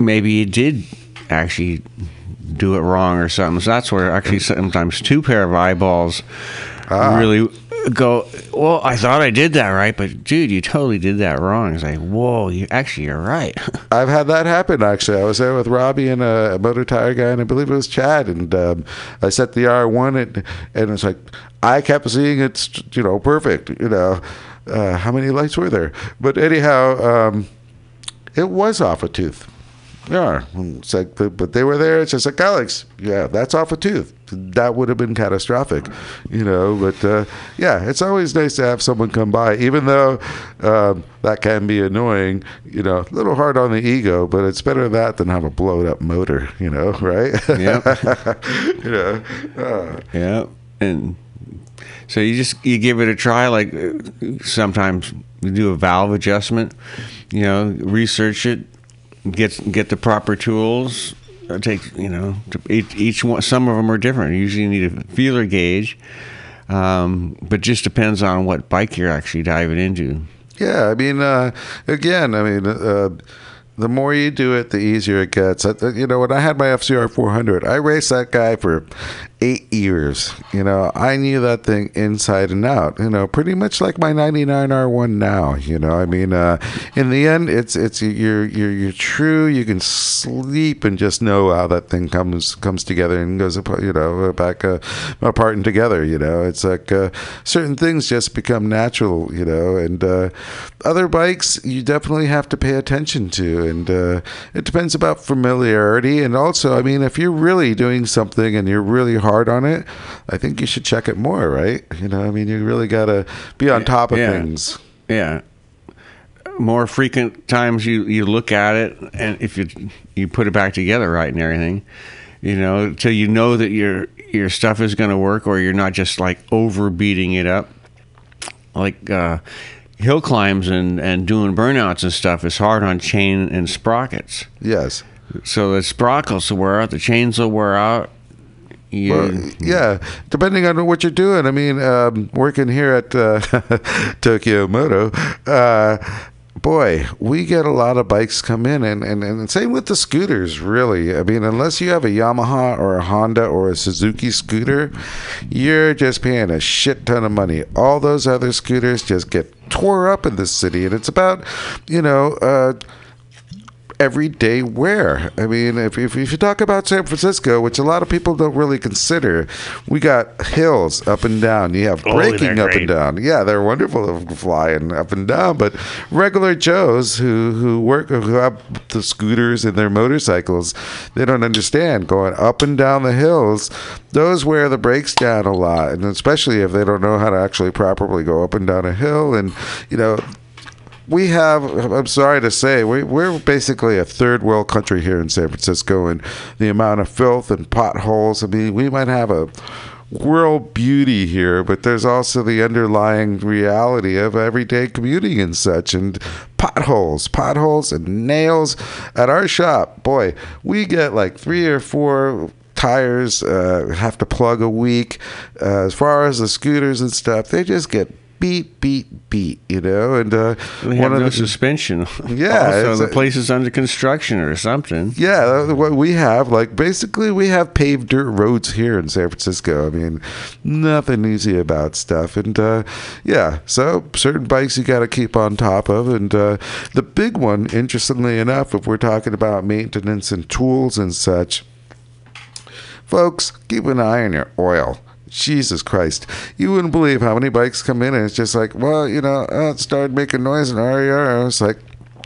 maybe you did actually do it wrong or something. So that's where actually sometimes two pair of eyeballs ah. really go, well, I thought I did that right, but dude, you totally did that wrong. It's like, whoa, you actually, you're right. I've had that happen, actually. I was there with Robbie and a, a motor tire guy, and I believe it was Chad, and um, I set the R one, and, and it's like, I kept seeing it's, you know, perfect, you know. Uh, how many lights were there? But anyhow, um, it was off a tooth. Yeah, it's like, but they were there. It's just like, Alex, yeah, that's off a tooth. That would have been catastrophic, you know. But uh, yeah, it's always nice to have someone come by, even though um, that can be annoying, you know, a little hard on the ego, but it's better that than have a blowed up motor, you know, right? Yeah. You know, uh. Yeah. And so you just, you give it a try. Like sometimes you do a valve adjustment, you know, research it. Get get the proper tools. Take you know to each, each one. Some of them are different. You usually need a feeler gauge, um, but just depends on what bike you're actually diving into. Yeah, I mean, uh, again, I mean. Uh, The more you do it, the easier it gets. I, you know, when I had my F C R four hundred, I raced that guy for eight years. You know, I knew that thing inside and out. You know, pretty much like my ninety-nine R one now. You know, I mean, uh, in the end, it's it's you're you're you're true. You can sleep and just know how that thing comes comes together and goes, you know, back uh, apart and together. You know, it's like uh, certain things just become natural. You know, and uh, other bikes you definitely have to pay attention to. And uh, it depends about familiarity. And also, I mean, if you're really doing something and you're really hard on it, I think you should check it more, right? You know, I mean, you really got to be on top of yeah. things. Yeah. More frequent times you, you look at it, and if you you put it back together right and everything, you know, until you know that your, your stuff is going to work, or you're not just like over beating it up. Like, uh, hill climbs and, and doing burnouts and stuff is hard on chain and sprockets. Yes. So the sprockets will wear out, the chains will wear out. Yeah. Well, yeah, depending on what you're doing. I mean, um, working here at uh, Tokyo Moto, uh, boy, we get a lot of bikes come in, and, and, and same with the scooters, really. I mean, unless you have a Yamaha or a Honda or a Suzuki scooter, you're just paying a shit ton of money. All those other scooters just get tore up in this city, and it's about, you know... Uh, everyday wear. I mean, if, if if you talk about San Francisco, which a lot of people don't really consider, we got hills up and down. You have braking oh, up and down. Yeah, they're wonderful flying up and down. But regular Joes who who work who have the scooters and their motorcycles, they don't understand going up and down the hills. Those wear the brakes down a lot, and especially if they don't know how to actually properly go up and down a hill. And you know. We have, I'm sorry to say, we, we're basically a third world country here in San Francisco, and the amount of filth and potholes. I mean, we might have a world beauty here, but there's also the underlying reality of everyday commuting and such, and potholes, potholes and nails. At our shop, boy, we get like three or four tires, uh, have to plug a week. Uh, as far as the scooters and stuff, they just get beat, beat, beat, you know, and uh, we have one no of the suspension. Yeah, also, the place is under construction or something. Yeah, what we have, like, basically, we have paved dirt roads here in San Francisco. I mean, nothing easy about stuff, and uh, yeah, so certain bikes you got to keep on top of, and uh, the big one, interestingly enough, if we're talking about maintenance and tools and such, folks, keep an eye on your oil. Jesus Christ. You wouldn't believe how many bikes come in and it's just like, well, you know, oh, it started making noise in R E R. I was like,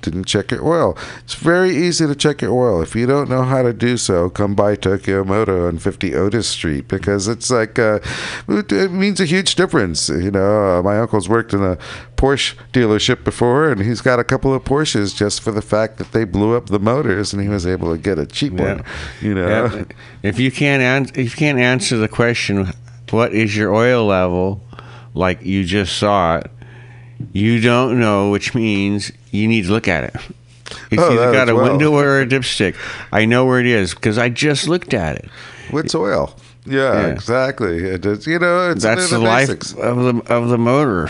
didn't check your oil. It's very easy to check your oil. If you don't know how to do so, come by Tokyo Moto on fifty Otis Street, because it's like, uh, it means a huge difference. You know, uh, my uncle's worked in a Porsche dealership before, and he's got a couple of Porsches just for the fact that they blew up the motors, and he was able to get a cheap yeah. one. You know, yeah. if you can't an- if you can't answer the question, what is your oil level, like you just saw it, you don't know, which means you need to look at it. It's oh, either got a well. window or a dipstick. I know where it is because I just looked at it. What's oil? Yeah, yeah. exactly. It is, you know, it's that's the, the life of the of the motor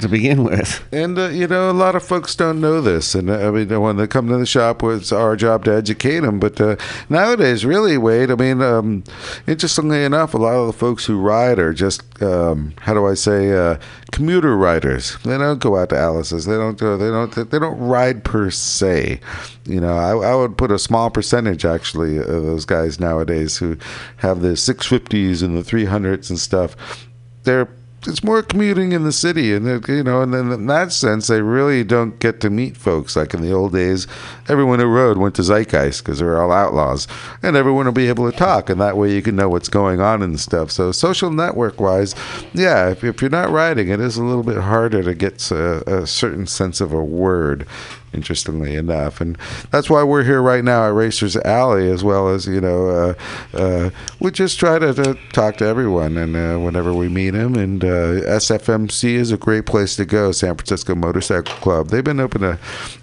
to begin with. And uh, you know, a lot of folks don't know this, and uh, I mean, when they come to the shop, it's our job to educate them. But uh, nowadays, really, Wade, I mean, um, interestingly enough, a lot of the folks who ride are just um, how do I say uh, commuter riders. They don't go out to Alice's. They don't. Go, they don't. They don't ride per se. You know, I, I would put a small percentage actually of those guys nowadays who have this. six fifties and the three hundreds and stuff, they're it's more commuting in the city, and you know, and then in that sense they really don't get to meet folks. Like in the old days, everyone who rode went to Zeitgeist because they were all outlaws, and everyone will be able to talk, and that way you can know what's going on and stuff. So social network wise, yeah, if, if you're not riding, it is a little bit harder to get a, a certain sense of a word, interestingly enough. And that's why we're here right now at Racers Alley, as well as, you know, uh, uh, we just try to, to talk to everyone, and uh, whenever we meet them. And uh, S F M C is a great place to go, San Francisco Motorcycle Club. They've been open, a,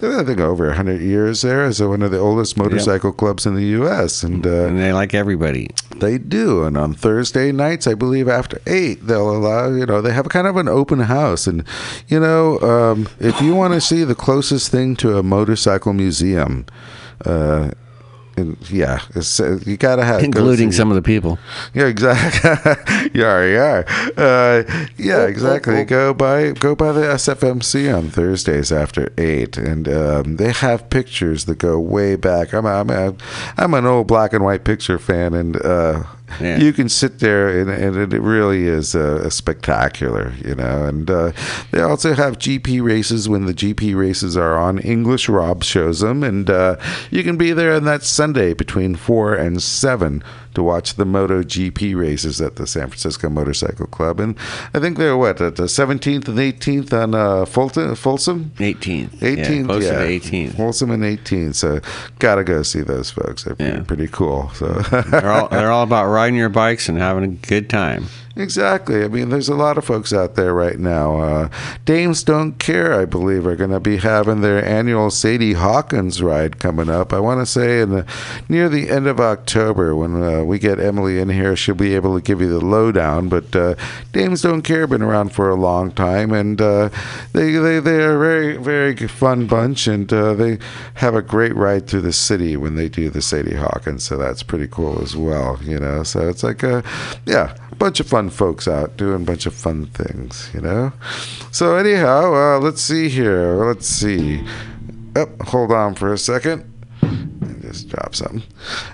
I think, over one hundred years there, as one of the oldest motorcycle yep. clubs in the U S And, uh, and they like everybody. They do. And on Thursday nights, I believe after eight, they'll allow, you know, they have kind of an open house. And, you know, um, if you want to see the closest thing to a motorcycle museum, uh and yeah, it's, uh, you gotta have, including some of the people. Yeah, exactly. yeah, yeah, uh, yeah, exactly. Go by, go by the S F M C on Thursdays after eight, and um, they have pictures that go way back. I'm, I'm, I'm, I'm an old black and white picture fan, and. Uh, Yeah. You can sit there, and, and it really is a, a spectacular, you know. And uh, they also have G P races when the G P races are on. English Rob shows them, and uh, you can be there on that Sunday between four and seven to watch the MotoGP races at the San Francisco Motorcycle Club. And I think they're, what, at the seventeenth and eighteenth on uh, Fulton, Folsom? eighteenth. eighteenth, yeah. Folsom yeah. eighteenth. Folsom and eighteenth. So got to go see those folks. They're yeah. pretty cool. So they're, all, they're all about riding your bikes and having a good time. Exactly. I mean, there's a lot of folks out there right now. Uh, Dames Don't Care, I believe, are going to be having their annual Sadie Hawkins ride coming up. I want to say in the, near the end of October, when uh, we get Emily in here, she'll be able to give you the lowdown. But uh, Dames Don't Care have been around for a long time, and uh, they, they, they are a very, very fun bunch, and uh, they have a great ride through the city when they do the Sadie Hawkins, so that's pretty cool as well, you know. So it's like, a, yeah, a bunch of fun folks out doing a bunch of fun things, you know. So anyhow, uh, let's see here. Let's see. Oh, hold on for a second. Just drop something.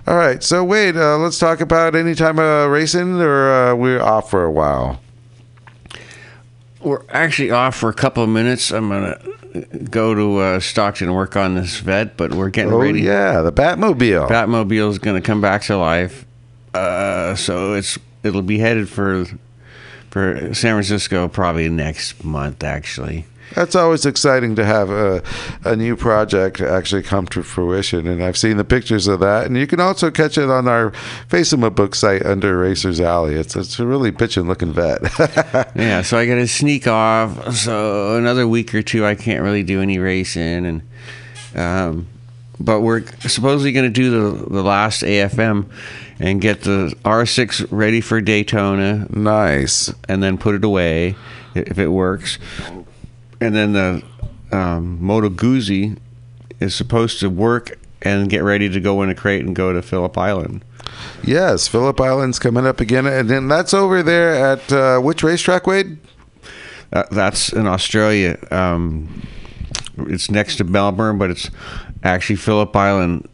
All right. So Wade, uh, let's talk about any time uh, racing, or uh, we're off for a while. We're actually off for a couple of minutes. I'm gonna go to uh, Stockton and work on this vet, but we're getting oh, ready. Yeah, the Batmobile. Batmobile is going to come back to life. Uh, so it's. It'll be headed for for San Francisco probably next month, actually. That's always exciting to have a, a new project actually come to fruition, and I've seen the pictures of that. And you can also catch it on our Facema book site under Racer's Alley. It's it's a really bitchin' looking vet. Yeah, so I got to sneak off. So another week or two, I can't really do any racing, and um, but we're supposedly going to do the the last A F M and get the R six ready for Daytona. Nice, and then put it away if it works. And then the um, Moto Guzzi is supposed to work and get ready to go in a crate and go to Phillip Island. Yes, Phillip Island's coming up again. And then that's over there at uh, which racetrack, Wade? Uh, that's in Australia. Um, it's next to Melbourne, but it's actually Phillip Island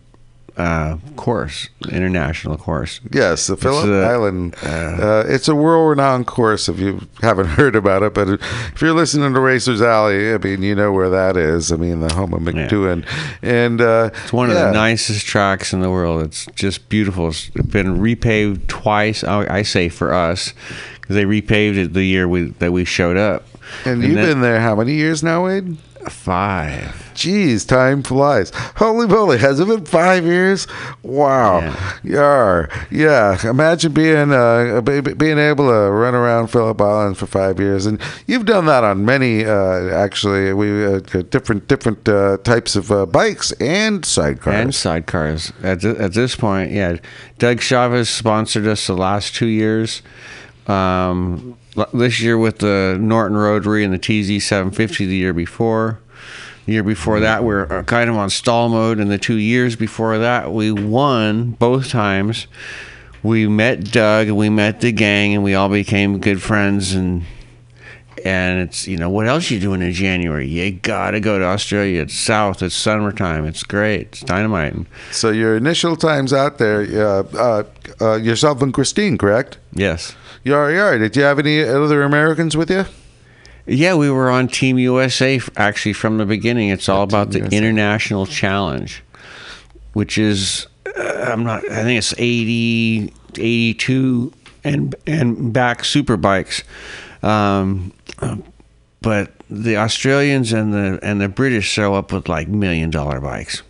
uh, course, international course. Yes, the Phillip it's a, Island. Uh, uh, it's a world-renowned course if you haven't heard about it, but if you're listening to Racer's Alley, I mean, you know where that is. I mean, the home of McDoohan. Yeah. And, uh, it's one yeah. of the nicest tracks in the world. It's just beautiful. It's been repaved twice, I, I say for us, because they repaved it the year we, that we showed up. And, and you've then, been there how many years now, Wade? Five. Jeez, time flies. Holy moly, has it been five years? Wow. Yeah. Yeah. yeah. Imagine being uh, being able to run around Phillip Island for five years. And you've done that on many, uh, actually, we uh, different different uh, types of uh, bikes and sidecars. And sidecars. At, th- at this point, yeah. Doug Chavez sponsored us the last two years. Um, this year with the Norton Rotary and the T Z seven fifty the year before. The year before that, we were kind of on stall mode, and the two years before that, we won both times. We met Doug, and we met the gang, and we all became good friends, and and it's, you know, what else are you doing in January? You gotta go to Australia. It's south. It's summertime. It's great. It's dynamite. So your initial times out there, uh, uh, uh, yourself and Christine, correct? Yes. Yar, yar. Did you have any other Americans with you? Yeah, we were on Team U S A, actually, from the beginning. It's all about the International Challenge, which is, uh, I'm not, I think it's eighty, eighty-two and, and back superbikes. Um, but the Australians and the, and the British show up with like million dollar bikes.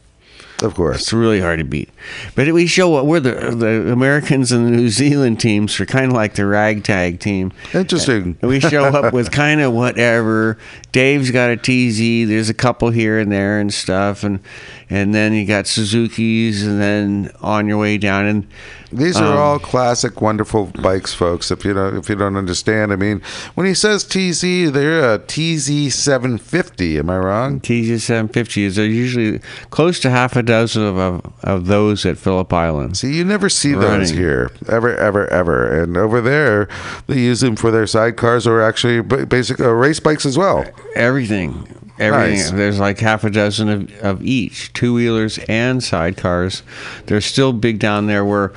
Of course. It's really hard to beat. But we show what we're the the Americans and the New Zealand teams are kind of like the ragtag team. Interesting. And we show up with kind of whatever. Dave's got a T Z. There's a couple here and there and stuff. And and then you got Suzuki's and then on your way down. And these are um, all classic, wonderful bikes, folks, if you don't, if you don't understand. I mean, when he says T Z, they're a T Z seven fifty. Am I wrong? T Z seven fifty is usually close to half a dozen of, of, of those at Phillip Island. See, you never see running. Those here, ever, ever, ever. And over there, they use them for their sidecars or actually basic uh, race bikes as well. Everything. Everything. Nice. There's like half a dozen of, of each, two-wheelers and sidecars. They're still big down there where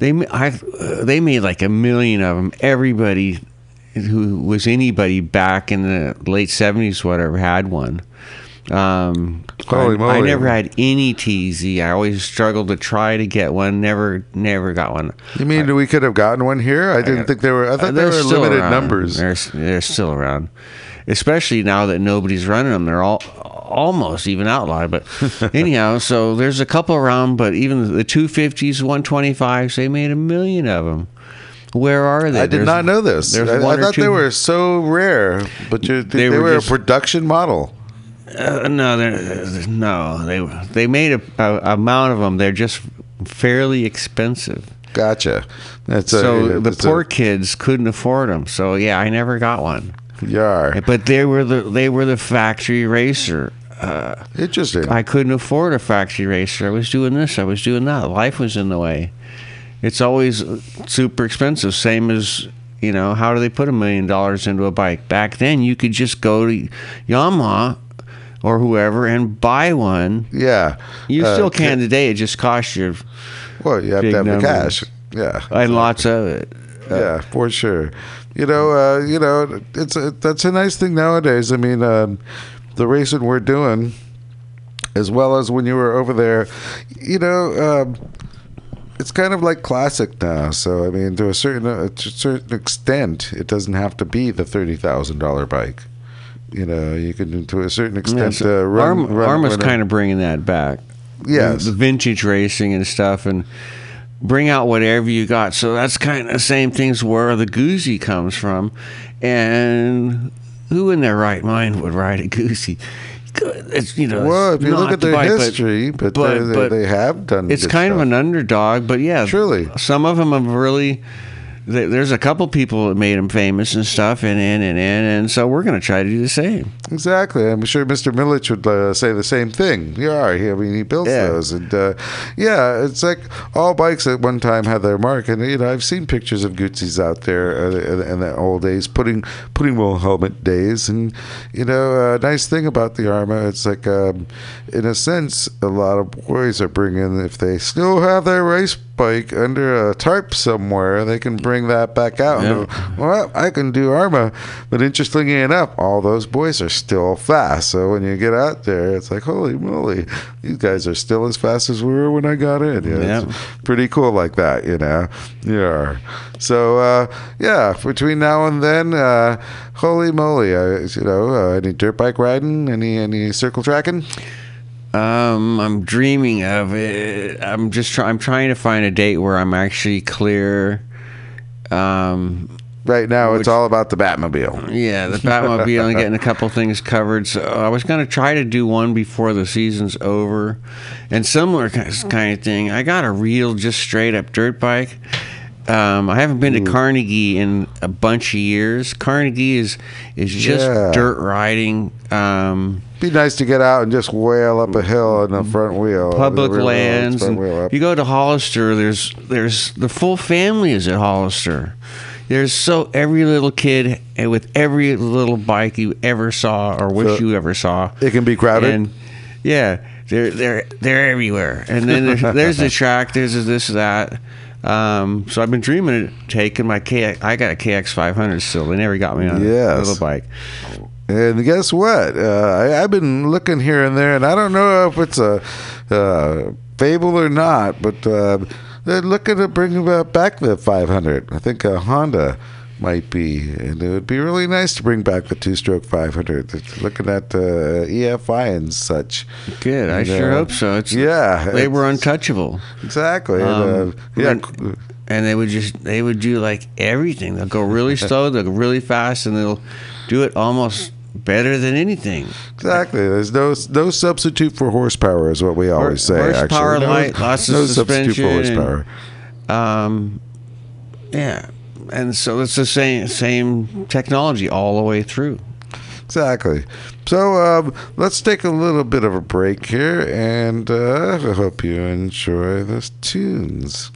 they I've, uh, they made like a million of them. Everybody who was anybody back in the late seventies, whatever, had one. Um, Holy I, moly. I never had any T Z. I always struggled to try to get one. Never, never got one. You mean I, we could have gotten one here? I didn't I, think there were. I thought there were limited around. numbers. They're, they're still around. Especially now that nobody's running them. They're all almost even outlawed. But anyhow, so there's a couple around, but even the two fifties, one twenty-fives, they made a million of them. Where are they? I did there's, not know this. I, I thought they were so rare, but they, they were, were just, a production model. Uh, no, no, they they made a, a amount of them. They're just fairly expensive. Gotcha. That's so a, the that's poor a, kids couldn't afford them. So yeah, I never got one. Yeah, but they were the they were the factory racer. Uh, Interesting. I couldn't afford a factory racer. I was doing this. I was doing that. Life was in the way. It's always super expensive. Same as, you know, how do they put a million dollars into a bike? Back then, you could just go to Yamaha or whoever and buy one. Yeah, you uh, still can today. It just costs you. Well, you have to have numbers. The cash. Yeah, and lots of it. Uh, yeah, for sure. You know, uh, you know, it's a, that's a nice thing nowadays. I mean, um, the racing we're doing, as well as when you were over there, you know, um, it's kind of like classic now. So I mean, to a certain uh, to a certain extent, it doesn't have to be the thirty thousand dollar bike. You know, you can to a certain extent. Yeah, so uh, run, Arm, run, Arma's kind of bringing that back. Yes, the, the vintage racing and stuff, and bring out whatever you got. So that's kind of the same things where the Guzzi comes from, and who in their right mind would ride a Guzzi? It's, you know, well, if you look at their bike, history, but, but, they, but they have done. It's kind stuff. of an underdog, but yeah, truly, some of them have really. They, there's a couple people that made them famous and stuff, and and and and, and so we're going to try to do the same. Exactly, I'm sure Mister Millich would uh, say the same thing. Yeah, I mean, he builds yeah. those, and uh, yeah, it's like all bikes at one time had their mark, and you know, I've seen pictures of Guzzis out there uh, in the old days, putting putting wheel helmet days, and you know, a nice thing about the Arma, it's like um, in a sense, a lot of boys are bringing, if they still have their race bike under a tarp somewhere, they can bring that back out. Yeah. And go, well, I can do Arma, but interestingly enough, all those boys are still fast. So when you get out there, it's like, holy moly, these guys are still as fast as we were when I got in. You know, yeah, it's pretty cool like that, you know. Yeah. So uh, yeah, between now and then, uh, holy moly, uh, you know, uh, any dirt bike riding, any any circle tracking? Um, I'm dreaming of it. I'm just trying. I'm trying to find a date where I'm actually clear. Um, right now, which, it's all about the Batmobile. Yeah, the Batmobile and getting a couple things covered. So I was going to try to do one before the season's over, and similar kind of thing. I got a real, just straight up dirt bike. Um, I haven't been to Ooh. Carnegie in a bunch of years. Carnegie is is just yeah. dirt riding. Um, Be nice to get out and just wail up a hill in the front wheel. Public lands. Front wheel up. You go to Hollister. There's there's the full family is at Hollister. There's so every little kid with every little bike you ever saw or wish so you ever saw. It can be crowded. And, yeah, they're they're they're everywhere. And then there's, there's the track. There's this that. Um, so I've been dreaming of taking my K X. I got a K X five hundred still. They never got me on yes. a little bike. And guess what? Uh, I, I've been looking here and there, and I don't know if it's a uh, fable or not, but uh, they're looking to bring back the five hundred. I think uh, Honda might be, and it would be really nice to bring back the two-stroke five hundred. It's looking at the uh, E F I and such. Good, I and, sure uh, hope so. It's, yeah, they it's, were untouchable. Exactly. Um, and, uh, yeah, and they would just they would do like everything. They'll go really slow. They'll go really fast, and they'll do it almost better than anything. Exactly. There's no no substitute for horsepower, is what we always say. Horsepower, actually. light, no, lots of no suspension. No substitute for horsepower. And, um, yeah. And so it's the same same technology all the way through. Exactly. So um, let's take a little bit of a break here, and uh, I hope you enjoy those tunes.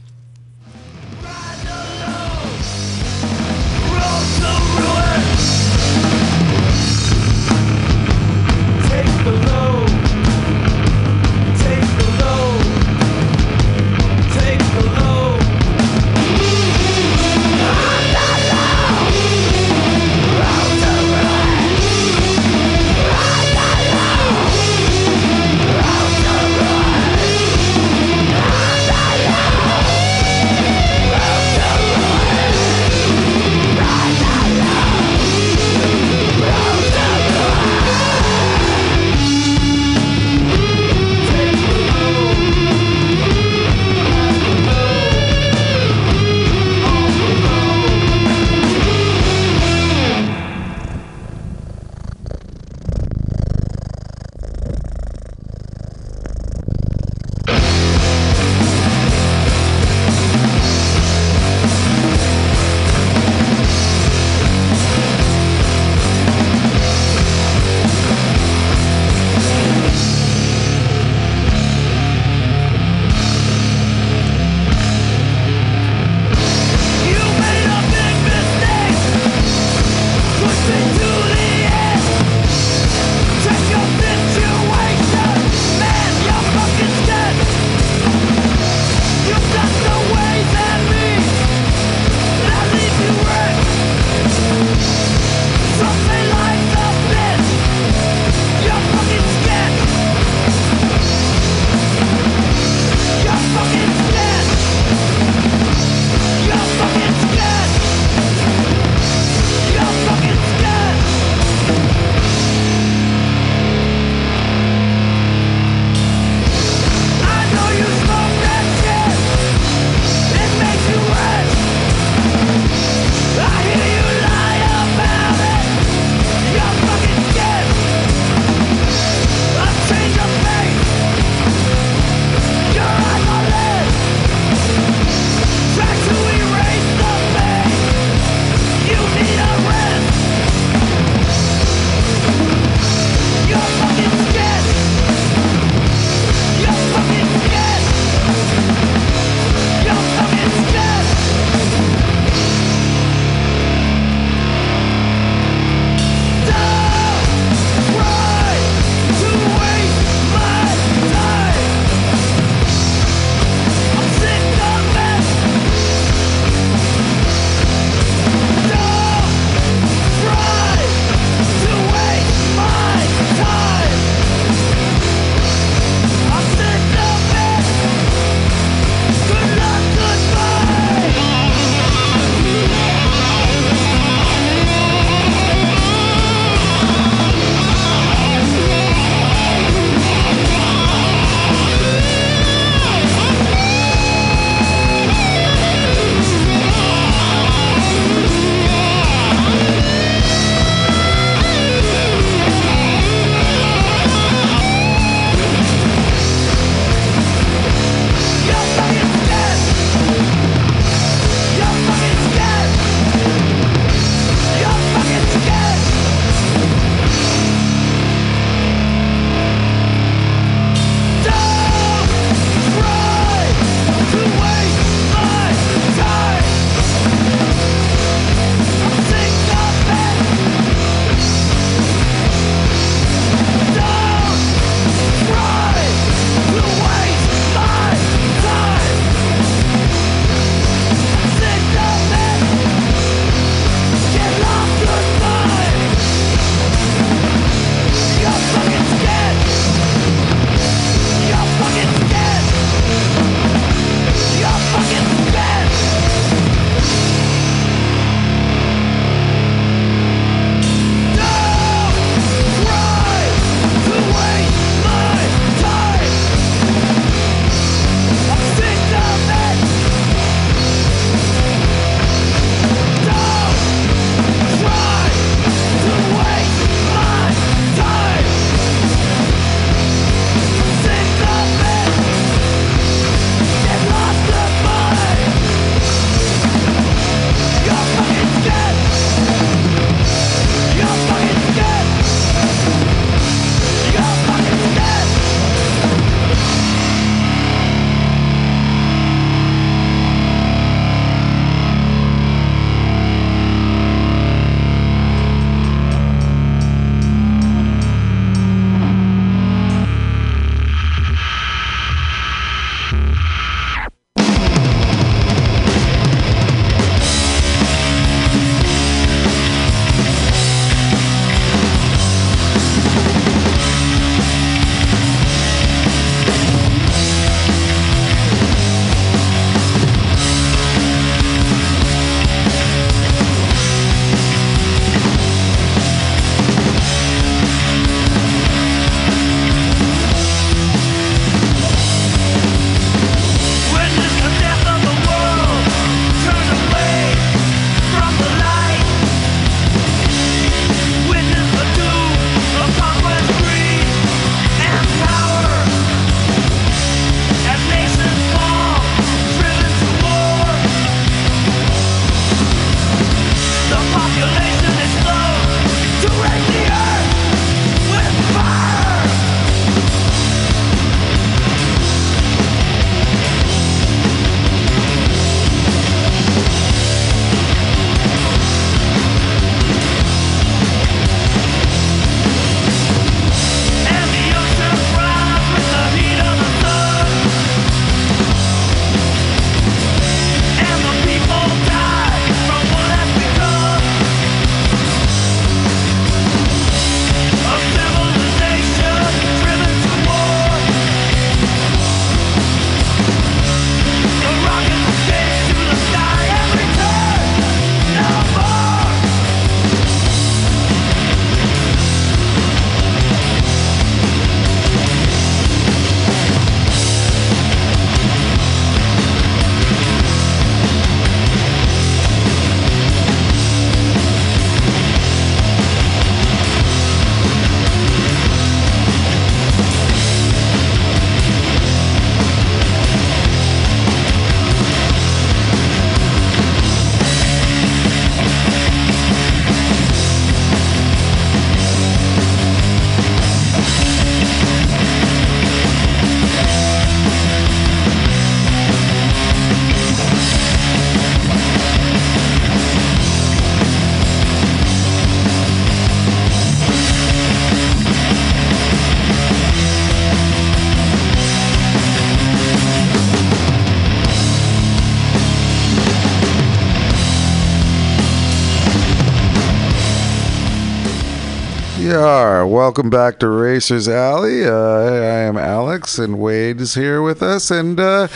We are. Welcome back to Racers Alley. Uh, I am Alex, and Wade is here with us. And uh,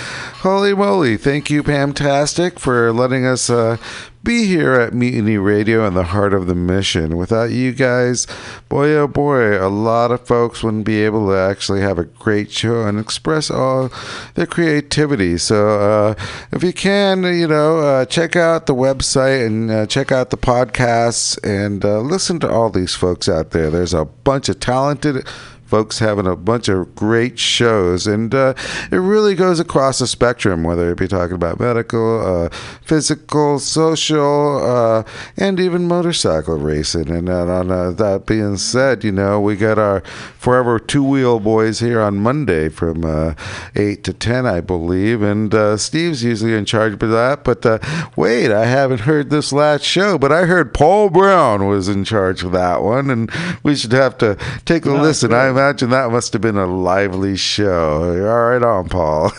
holy moly, thank you, Pamtastic, for letting us uh, be here at Mutiny Radio in the heart of the mission. Without you guys, boy oh boy, a lot of folks wouldn't be able to actually have a great show and express all their creativity. So uh, if you can, you know, uh, check out the website and uh, check out the podcasts and uh, listen to all these folks out there. There's a bunch of talented folks having a bunch of great shows, and uh, it really goes across the spectrum, whether it be talking about medical, uh, physical, social, uh, and even motorcycle racing. And uh, on, uh, that being said, you know, we got our forever two-wheel boys here on Monday from uh, eight to ten, I believe, and uh, Steve's usually in charge of that, but uh, wait, I haven't heard this last show, but I heard Paul Brown was in charge of that one, and we should have to take a yeah, listen. Sure. I'm imagine that must have been a lively show. You're all right on, Paul.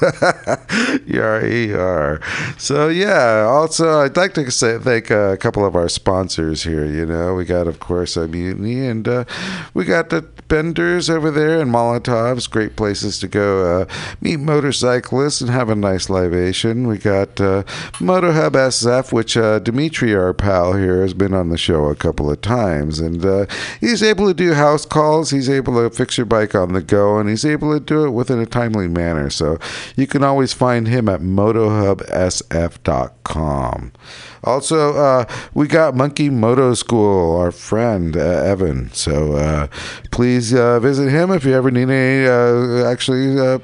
You're E R. So, yeah, also, I'd like to say, thank uh, a couple of our sponsors here. You know, we got, of course, a Mutiny, and uh, we got the Benders over there and Molotovs, great places to go uh, meet motorcyclists and have a nice libation. We got uh, MotoHub S F, which uh, Dimitri, our pal here, has been on the show a couple of times, and uh, he's able to do house calls. He's able to fix your bike on the go, and he's able to do it within a timely manner. So you can always find him at moto hub s f dot com. Also, uh, we got Monkey Moto School, our friend uh, Evan. So uh, please uh, visit him if you ever need any. Uh, actually, uh,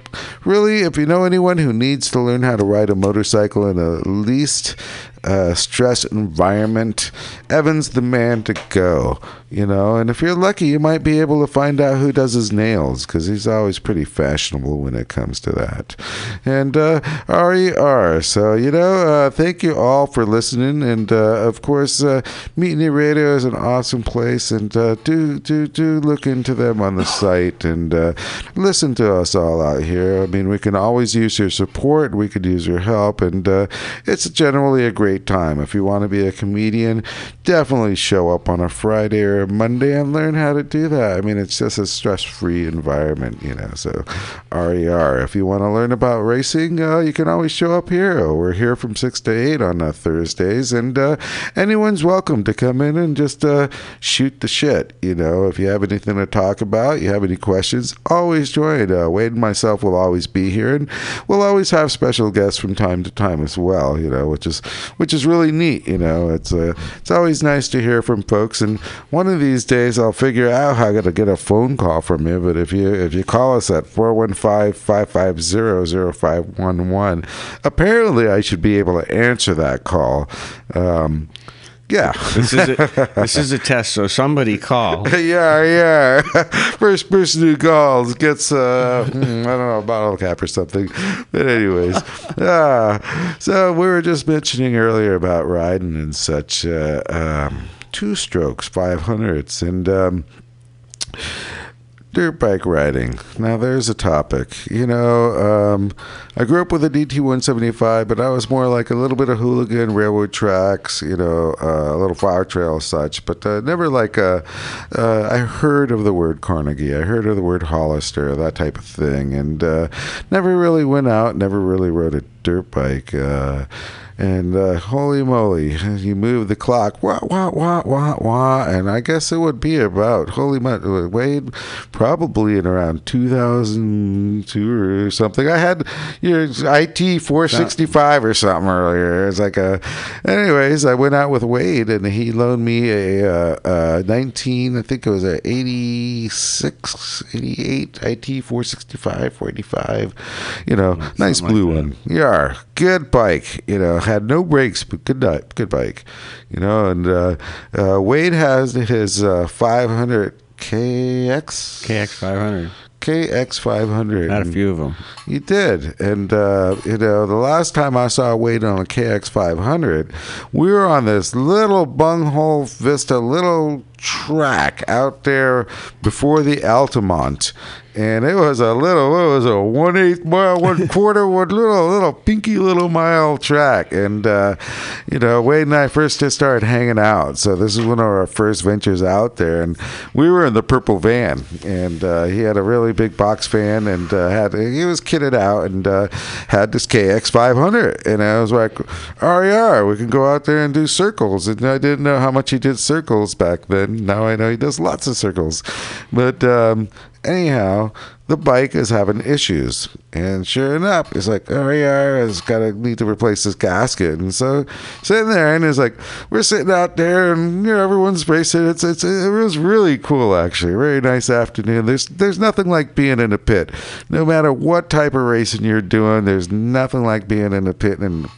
really, if you know anyone who needs to learn how to ride a motorcycle in a least uh, stress environment, Evan's the man to go. You know, and if you're lucky, you might be able to find out who does his nails, because he's always pretty fashionable when it comes to that. And uh, R E R. So, you know, uh, thank you all for listening. And, uh, of course, uh, Mutiny Radio is an awesome place. And uh, do, do, do look into them on the site and uh, listen to us all out here. I mean, we can always use your support. We could use your help. And uh, it's generally a great time. If you want to be a comedian, definitely show up on a Friday or Monday and learn how to do that. I mean, it's just a stress-free environment, you know. So R E R. If you want to learn about racing, uh, you can always show up here. We're here from six to eight on uh, Thursdays, and uh, anyone's welcome to come in and just uh, shoot the shit, you know. If you have anything to talk about, you have any questions, always join. Uh, Wade and myself will always be here, and we'll always have special guests from time to time as well, you know, which is which is really neat, you know. It's, uh, it's always nice to hear from folks, and one One of these days I'll figure out how to get a phone call from you, but if you if you call us at four one five, five five zero, zero five one one, apparently I should be able to answer that call. Um, yeah. This is a, this is a test, so somebody call. yeah, yeah. First person who calls gets, uh, I don't know, a bottle cap or something. But anyways. Uh, so we were just mentioning earlier about riding and such. Uh, um, two strokes five hundreds and um dirt bike riding. Now there's a topic, you know. um I grew up with a D T one seventy-five, but I was more like a little bit of hooligan, railroad tracks, you know, uh, a little fire trail such, but uh, never like a, uh, I heard of the word Carnegie, I heard of the word Hollister, that type of thing, and uh, never really went out, never really rode a dirt bike, uh, and uh, holy moly, you move the clock, wah, wah, wah, wah, wah, and I guess it would be about, holy moly, Wade, probably in around two thousand two or something. I had your I T four sixty-five or something earlier. It's like a. Anyways, I went out with Wade and he loaned me a, a, a nineteen. I think it was a eighty-six, eighty-eight I T four sixty-five, four eighty-five. You know, something nice blue like one. Yeah, good bike. You know, had no brakes, but good night, good bike. You know, and uh, uh, Wade has his uh, five hundred K X K X five hundred. K X five hundred. Had a few of them. You did. And, uh, you know, the last time I saw Wade on a K X five hundred, we were on this little bunghole vista, little track out there before the Altamont, and it was a little, it was a one eighth mile, one quarter, one little, little pinky little mile track. And uh, you know, Wade and I first just started hanging out, so this is one of our first ventures out there. And we were in the purple van, and uh, he had a really big box van, and uh, had he was kitted out, and uh, had this K X five hundred. And I was like, R E R, we can go out there and do circles. And I didn't know how much he did circles back then. Now I know he does lots of circles, but. Um, Anyhow, the bike is having issues, and sure enough, it's like, oh yeah, I just gotta need to replace this gasket. And so sitting there, and it's like we're sitting out there, and you know, everyone's racing. It's it's it was really cool, actually, very nice afternoon. There's there's nothing like being in a pit, no matter what type of racing you're doing. There's nothing like being in a pit and.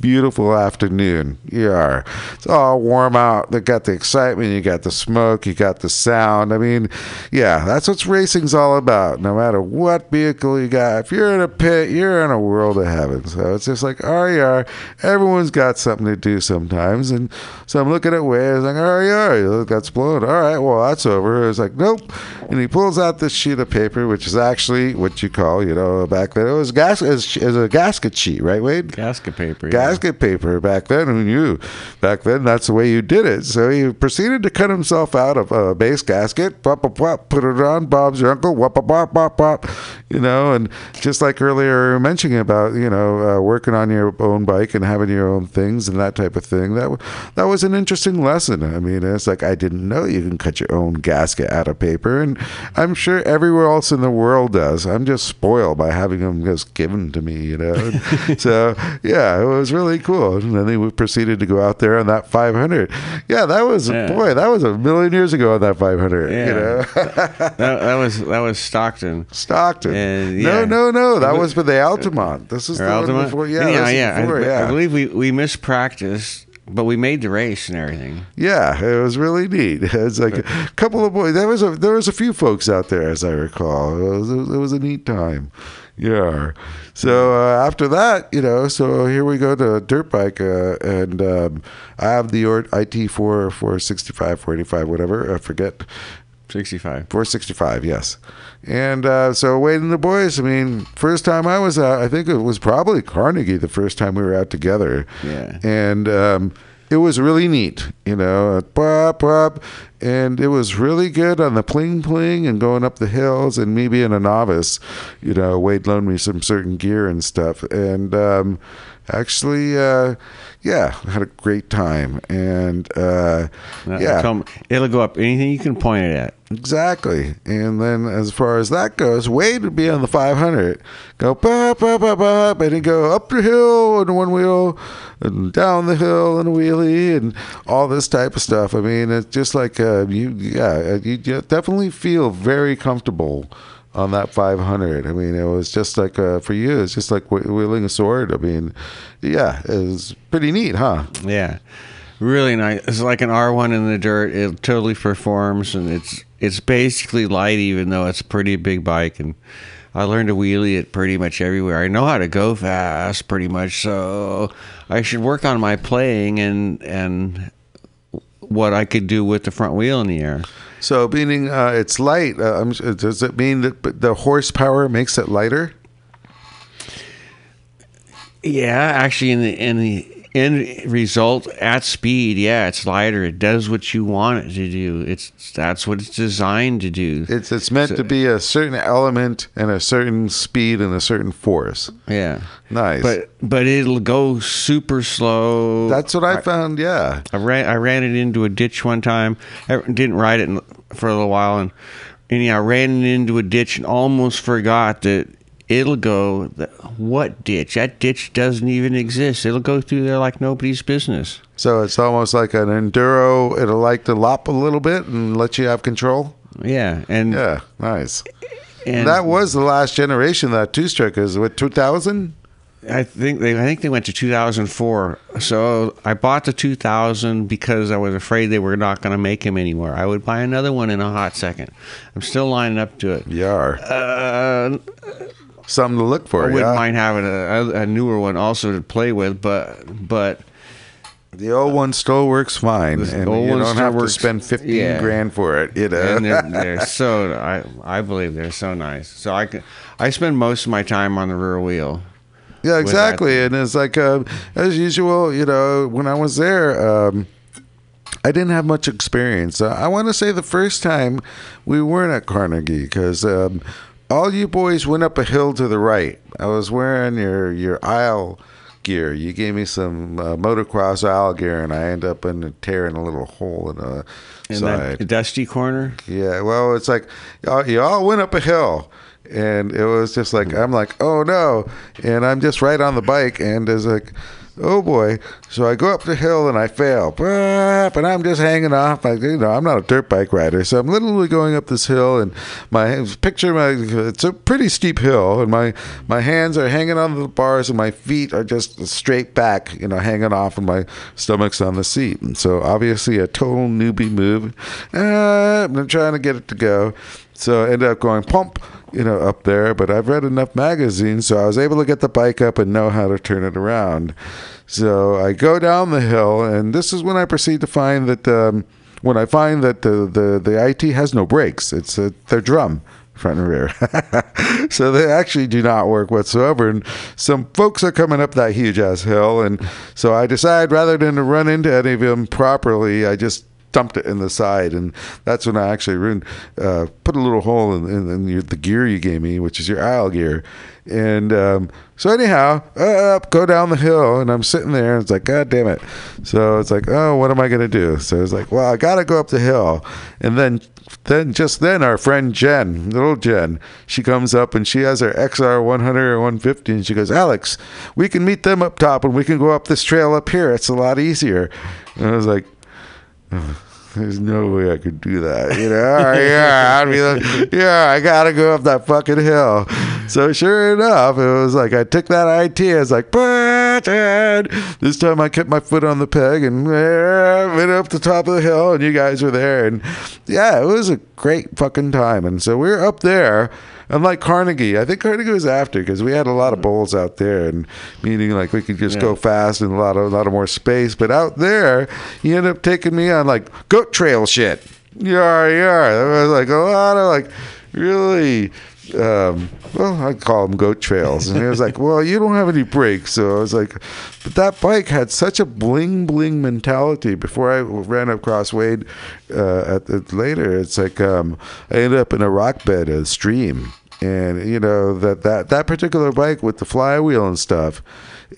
Beautiful afternoon. Yeah, it's all warm out. They got the excitement, you got the smoke, you got the sound. I mean, yeah, that's what racing's all about. No matter what vehicle you got, if you're in a pit, you're in a world of heaven. So it's just like R E R. Everyone's got something to do sometimes, and so I'm looking at Wade. I was like, R E R, that's blown. All right, well that's over. I was like, nope. And he pulls out this sheet of paper, which is actually what you call, you know, back then it was gas, is a gasket sheet, right, Wade? Gasket paper. Yeah. Gas- Gasket paper back then. Who knew? Back then, that's the way you did it. So he proceeded to cut himself out of a base gasket, pop, pop, pop, put it on. Bob's your uncle. Wop, pop, pop, pop, pop. You know, and just like earlier mentioning about, you know, uh, working on your own bike and having your own things and that type of thing. That w- that was an interesting lesson. I mean, it's like I didn't know you can cut your own gasket out of paper, and I'm sure everywhere else in the world does. I'm just spoiled by having them just given to me. You know, so yeah, it was really. Really cool. And then we proceeded to go out there on that five hundred. Yeah, that was yeah. boy, that was a million years ago on that five hundred. Yeah. You know, that, that was that was Stockton. Stockton. And, yeah. No, no, no. That was for the Altamont. This is the Altamont? One before. Yeah, yeah. yeah. Before, I, yeah. I believe we we mispracticed. But we made the race and everything. Yeah, it was really neat. It was like a couple of boys. There was a there was a few folks out there, as I recall. It was, it was a neat time. Yeah. So uh, after that, you know, so here we go to dirt bike, uh, and um, I have the I T four sixty-five, four eighty-five, whatever. I forget. sixty-five. four sixty-five, yes. And uh, so Wade and the boys, I mean, first time I was out, I think it was probably Carnegie the first time we were out together. Yeah. And um, it was really neat, you know, pop, pop. And it was really good on the pling pling and going up the hills, and me being a novice, you know, Wade loaned me some certain gear and stuff. And um, actually, uh, yeah, had a great time. And uh, yeah, come, it'll go up anything you can point it at. Exactly. And then as far as that goes, Wade would be on the five hundred, go pop, pop, pop, pop, and he'd go up the hill on one wheel and down the hill and a wheelie and all this type of stuff. I mean, it's just like a, Uh, you yeah you definitely feel very comfortable on that five hundred. I mean, it was just like uh, for you it's just like wielding a sword. I mean, yeah, it was pretty neat, huh? Yeah, really nice. It's like an R one in the dirt. It totally performs, and it's it's basically light, even though it's a pretty big bike. And I learned to wheelie it pretty much everywhere. I know how to go fast pretty much, so I should work on my playing and and what I could do with the front wheel in the air. So, meaning uh, it's light. Uh, I'm, does it mean that the horsepower makes it lighter? Yeah, actually, in the in the end result at speed, yeah, it's lighter. It does what you want it to do. It's that's what it's designed to do. It's it's meant so, to be a certain element and a certain speed and a certain force. Yeah. Nice, but but it'll go super slow. That's what I, I found. Yeah, I ran I ran it into a ditch one time. I didn't ride it for a little while, and and yeah, I ran it into a ditch and almost forgot that it'll go. What ditch? That ditch doesn't even exist. It'll go through there like nobody's business. So it's almost like an enduro. It'll like to lop a little bit and let you have control. Yeah, and yeah, nice. And that was the last generation of that two-stroke. Is it two thousand? I think they I think they went to two thousand four. So I bought the two thousand because I was afraid they were not going to make them anymore. I would buy another one in a hot second. I'm still lining up to it. You are. Uh, Something to look for. I wouldn't yeah. mind having a, a newer one also to play with, but but The R one still works fine, and you don't have works, to spend fifteen yeah. grand for it. You know, and they're, they're so I I believe they're so nice. So I can, I spend most of my time on the rear wheel. Yeah, exactly, and it's like uh, as usual. You know, when I was there, um, I didn't have much experience. Uh, I want to say the first time we weren't at Carnegie because um, all you boys went up a hill to the right. I was wearing your your Isle gear. You gave me some uh, motocross aisle gear, and I end up in a tear in a little hole in a in side. That dusty corner? Yeah, well, it's like y'all, y'all went up a hill, and it was just like, I'm like, oh no, and I'm just right on the bike, and it's like, oh boy. So I go up the hill and I fail, and I'm just hanging off. Like, you know, I'm not a dirt bike rider, so I'm literally going up this hill, and my picture, my it's a pretty steep hill, and my my hands are hanging on the bars, and my feet are just straight back, you know, hanging off, and my stomach's on the seat. And so obviously a total newbie move. Uh, I'm trying to get it to go, so I ended up going pump, you know, up there, but I've read enough magazines, so I was able to get the bike up and know how to turn it around. So I go down the hill, and this is when I proceed to find that um, when I find that the, the, the I T has no brakes. It's a, their drum, front and rear. So they actually do not work whatsoever, and some folks are coming up that huge-ass hill, and so I decide rather than to run into any of them properly, I just dumped it in the side, and that's when I actually ruined, uh, put a little hole in, in, in your, the gear you gave me, which is your aisle gear. And um, so anyhow, up, go down the hill, and I'm sitting there, and it's like, God damn it. So it's like, oh, what am I going to do? So it's like, well, I got to go up the hill. And then, then just then, our friend Jen, little Jen, she comes up, and she has her X R one hundred or one fifty, and she goes, Alex, we can meet them up top, and we can go up this trail up here. It's a lot easier. And I was like, oh, there's no way I could do that, you know. Right, yeah, I'd be like, yeah, I gotta go up that fucking hill. So sure enough, it was like I took that idea. I was like, this time I kept my foot on the peg and went up the top of the hill, and you guys were there, and yeah, it was a great fucking time. And so we were up there. Unlike Carnegie, I think Carnegie was after, because we had a lot of bowls out there, and meaning like we could just yeah. go fast and a lot of a lot of more space. But out there, he ended up taking me on like goat trail shit. Yeah, yeah. There was like a lot of like really, um, well, I call them goat trails. And he was like, well, you don't have any brakes. So I was like, but that bike had such a bling bling mentality. Before I ran across Wade uh, at, at later, it's like um, I ended up in a rock bed, a stream. And, you know, that, that, that particular bike with the flywheel and stuff,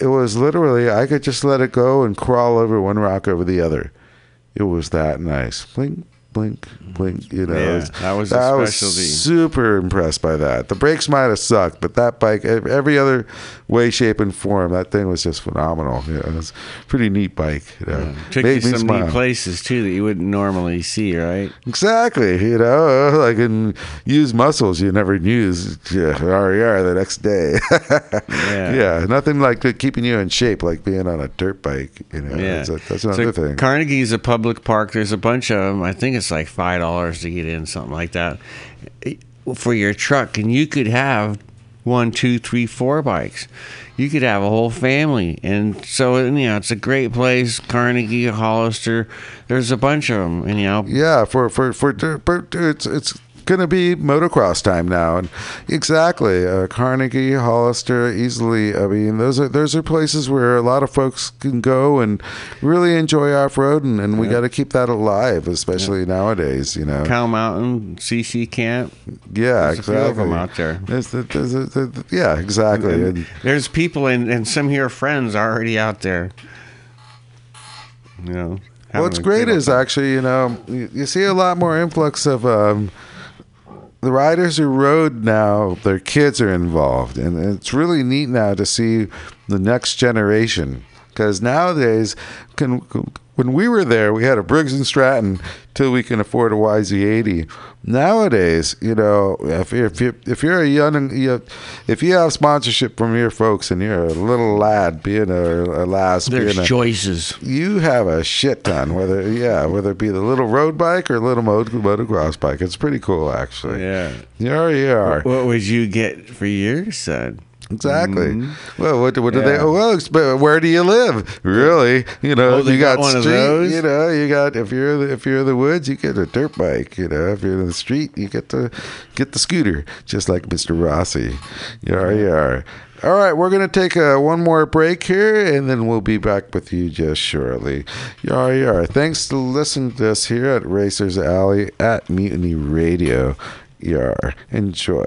it was literally, I could just let it go and crawl over one rock over the other. It was that nice. Blink, blink, blink, you know. Yeah, was, that was that a specialty. I was super impressed by that. The brakes might have sucked, but that bike, every other way, shape, and form, that thing was just phenomenal. You know, it was a pretty neat bike. You know. Yeah. Took Made you some neat places, too, that you wouldn't normally see, right? Exactly. You know, like in used muscles you never use yeah, R E R the next day. yeah. yeah. Nothing like keeping you in shape, like being on a dirt bike. You know, yeah. a, that's another so thing. Carnegie's a public park. There's a bunch of them. I think it's like five dollars to get in, something like that, for your truck. And you could have one, two, three, four bikes. You could have a whole family. And so, you know, it's a great place. Carnegie, Hollister, there's a bunch of them, you know. Yeah, for, for, for, for it's, it's going to be motocross time now. And exactly. Uh, Carnegie, Hollister, easily. I mean, those are, those are places where a lot of folks can go and really enjoy off-road, and, and we yeah. got to keep that alive, especially yeah. nowadays, you know. Cow Mountain, C C Camp. Yeah, there's exactly. There's a few of them out there. There's the, there's the, the, the, yeah, exactly. And, and there's people and, and some of your friends are already out there, you know. What's great is time. actually, you know, you, you see a lot more influx of um, the riders who rode now, their kids are involved. And it's really neat now to see the next generation. Because nowadays, can, when we were there, we had a Briggs and Stratton till we can afford a Y Z eighty. Nowadays, you know, if you're, if you're, if you're a young, you know, if you have sponsorship from your folks and you're a little lad, being a, a lass, there's being a, choices. You have a shit ton, whether yeah, whether it be the little road bike or little motocross bike. It's pretty cool, actually. Yeah, yeah, yeah. What would you get for your son? Exactly. Mm-hmm. Well, what, what yeah. do they? Oh, well, where do you live? Really? You know, oh, you got, got one street. Of those? You know, you got if you're the, if you're in the woods, you get a dirt bike. You know, if you're in the street, you get the get the scooter, just like Mister Rossi. Yeah, yeah. All right, we're going to take uh, one more break here, and then we'll be back with you just shortly. Yar, yar. Thanks to listen to us here at Racers Alley at Mutiny Radio. Yar. Enjoy.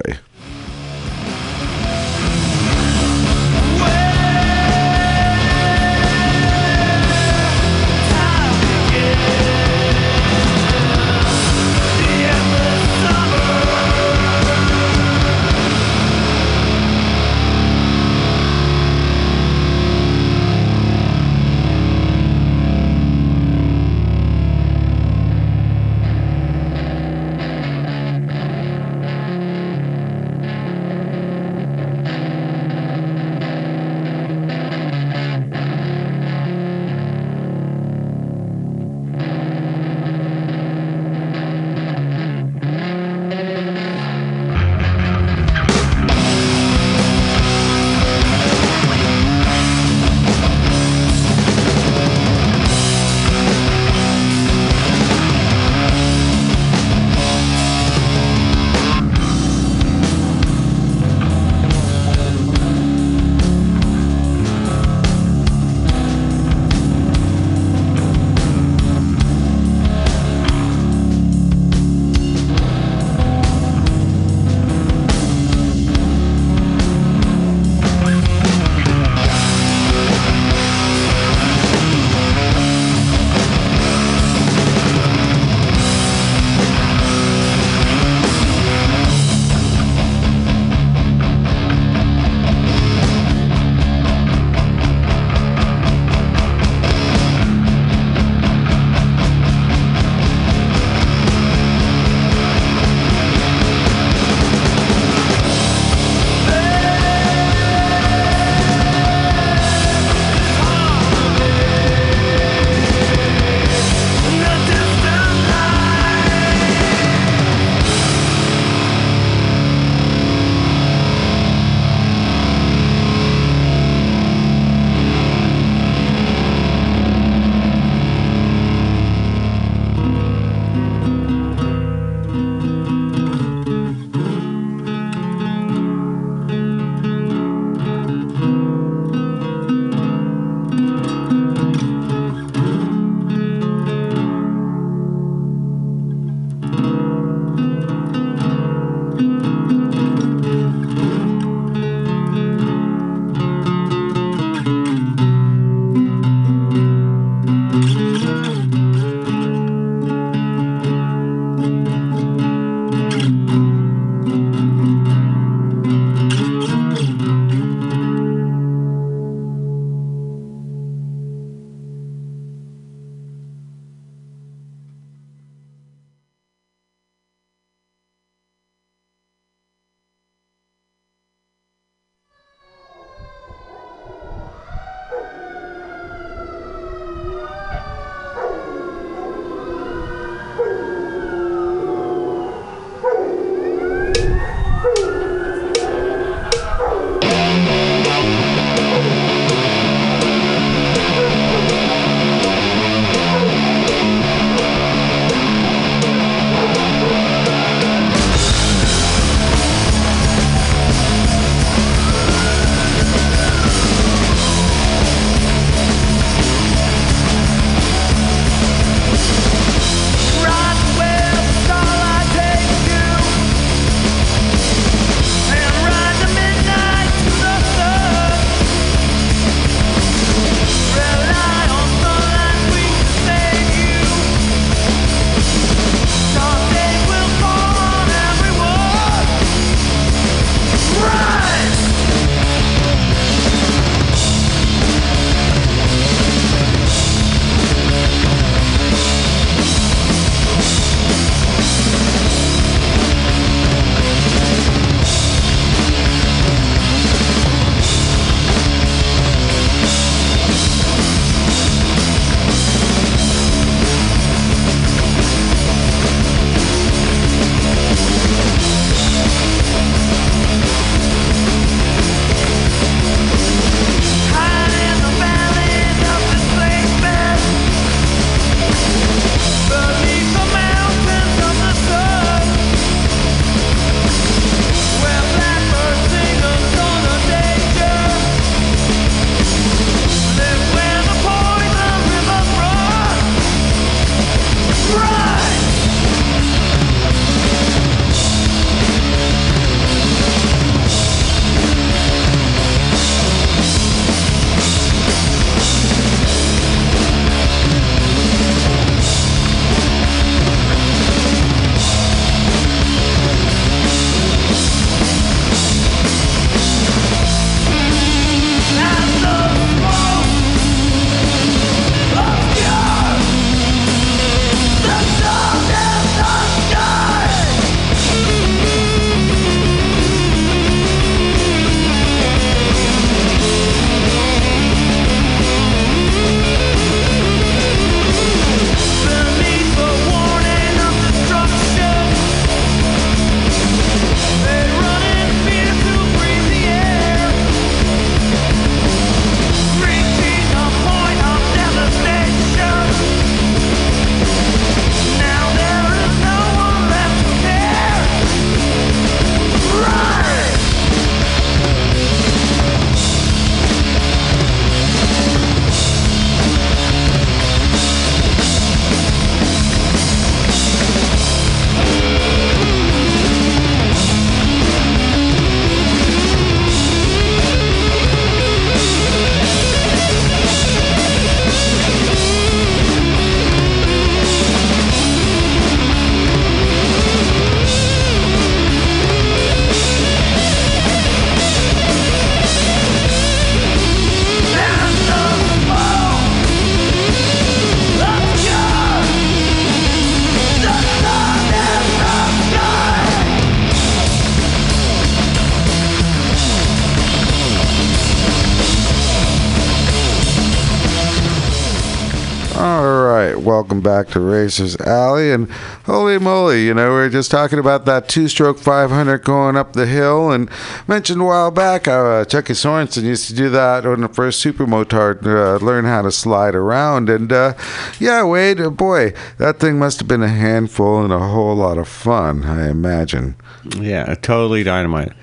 welcome back to Racers Alley. And holy moly, you know, we were just talking about that two-stroke five hundred going up the hill, and mentioned a while back how uh, Chucky Sorensen used to do that on the first Supermotard, uh, learn how to slide around. And uh, yeah, Wade, oh boy, that thing must have been a handful and a whole lot of fun, I imagine. Yeah, totally dynamite.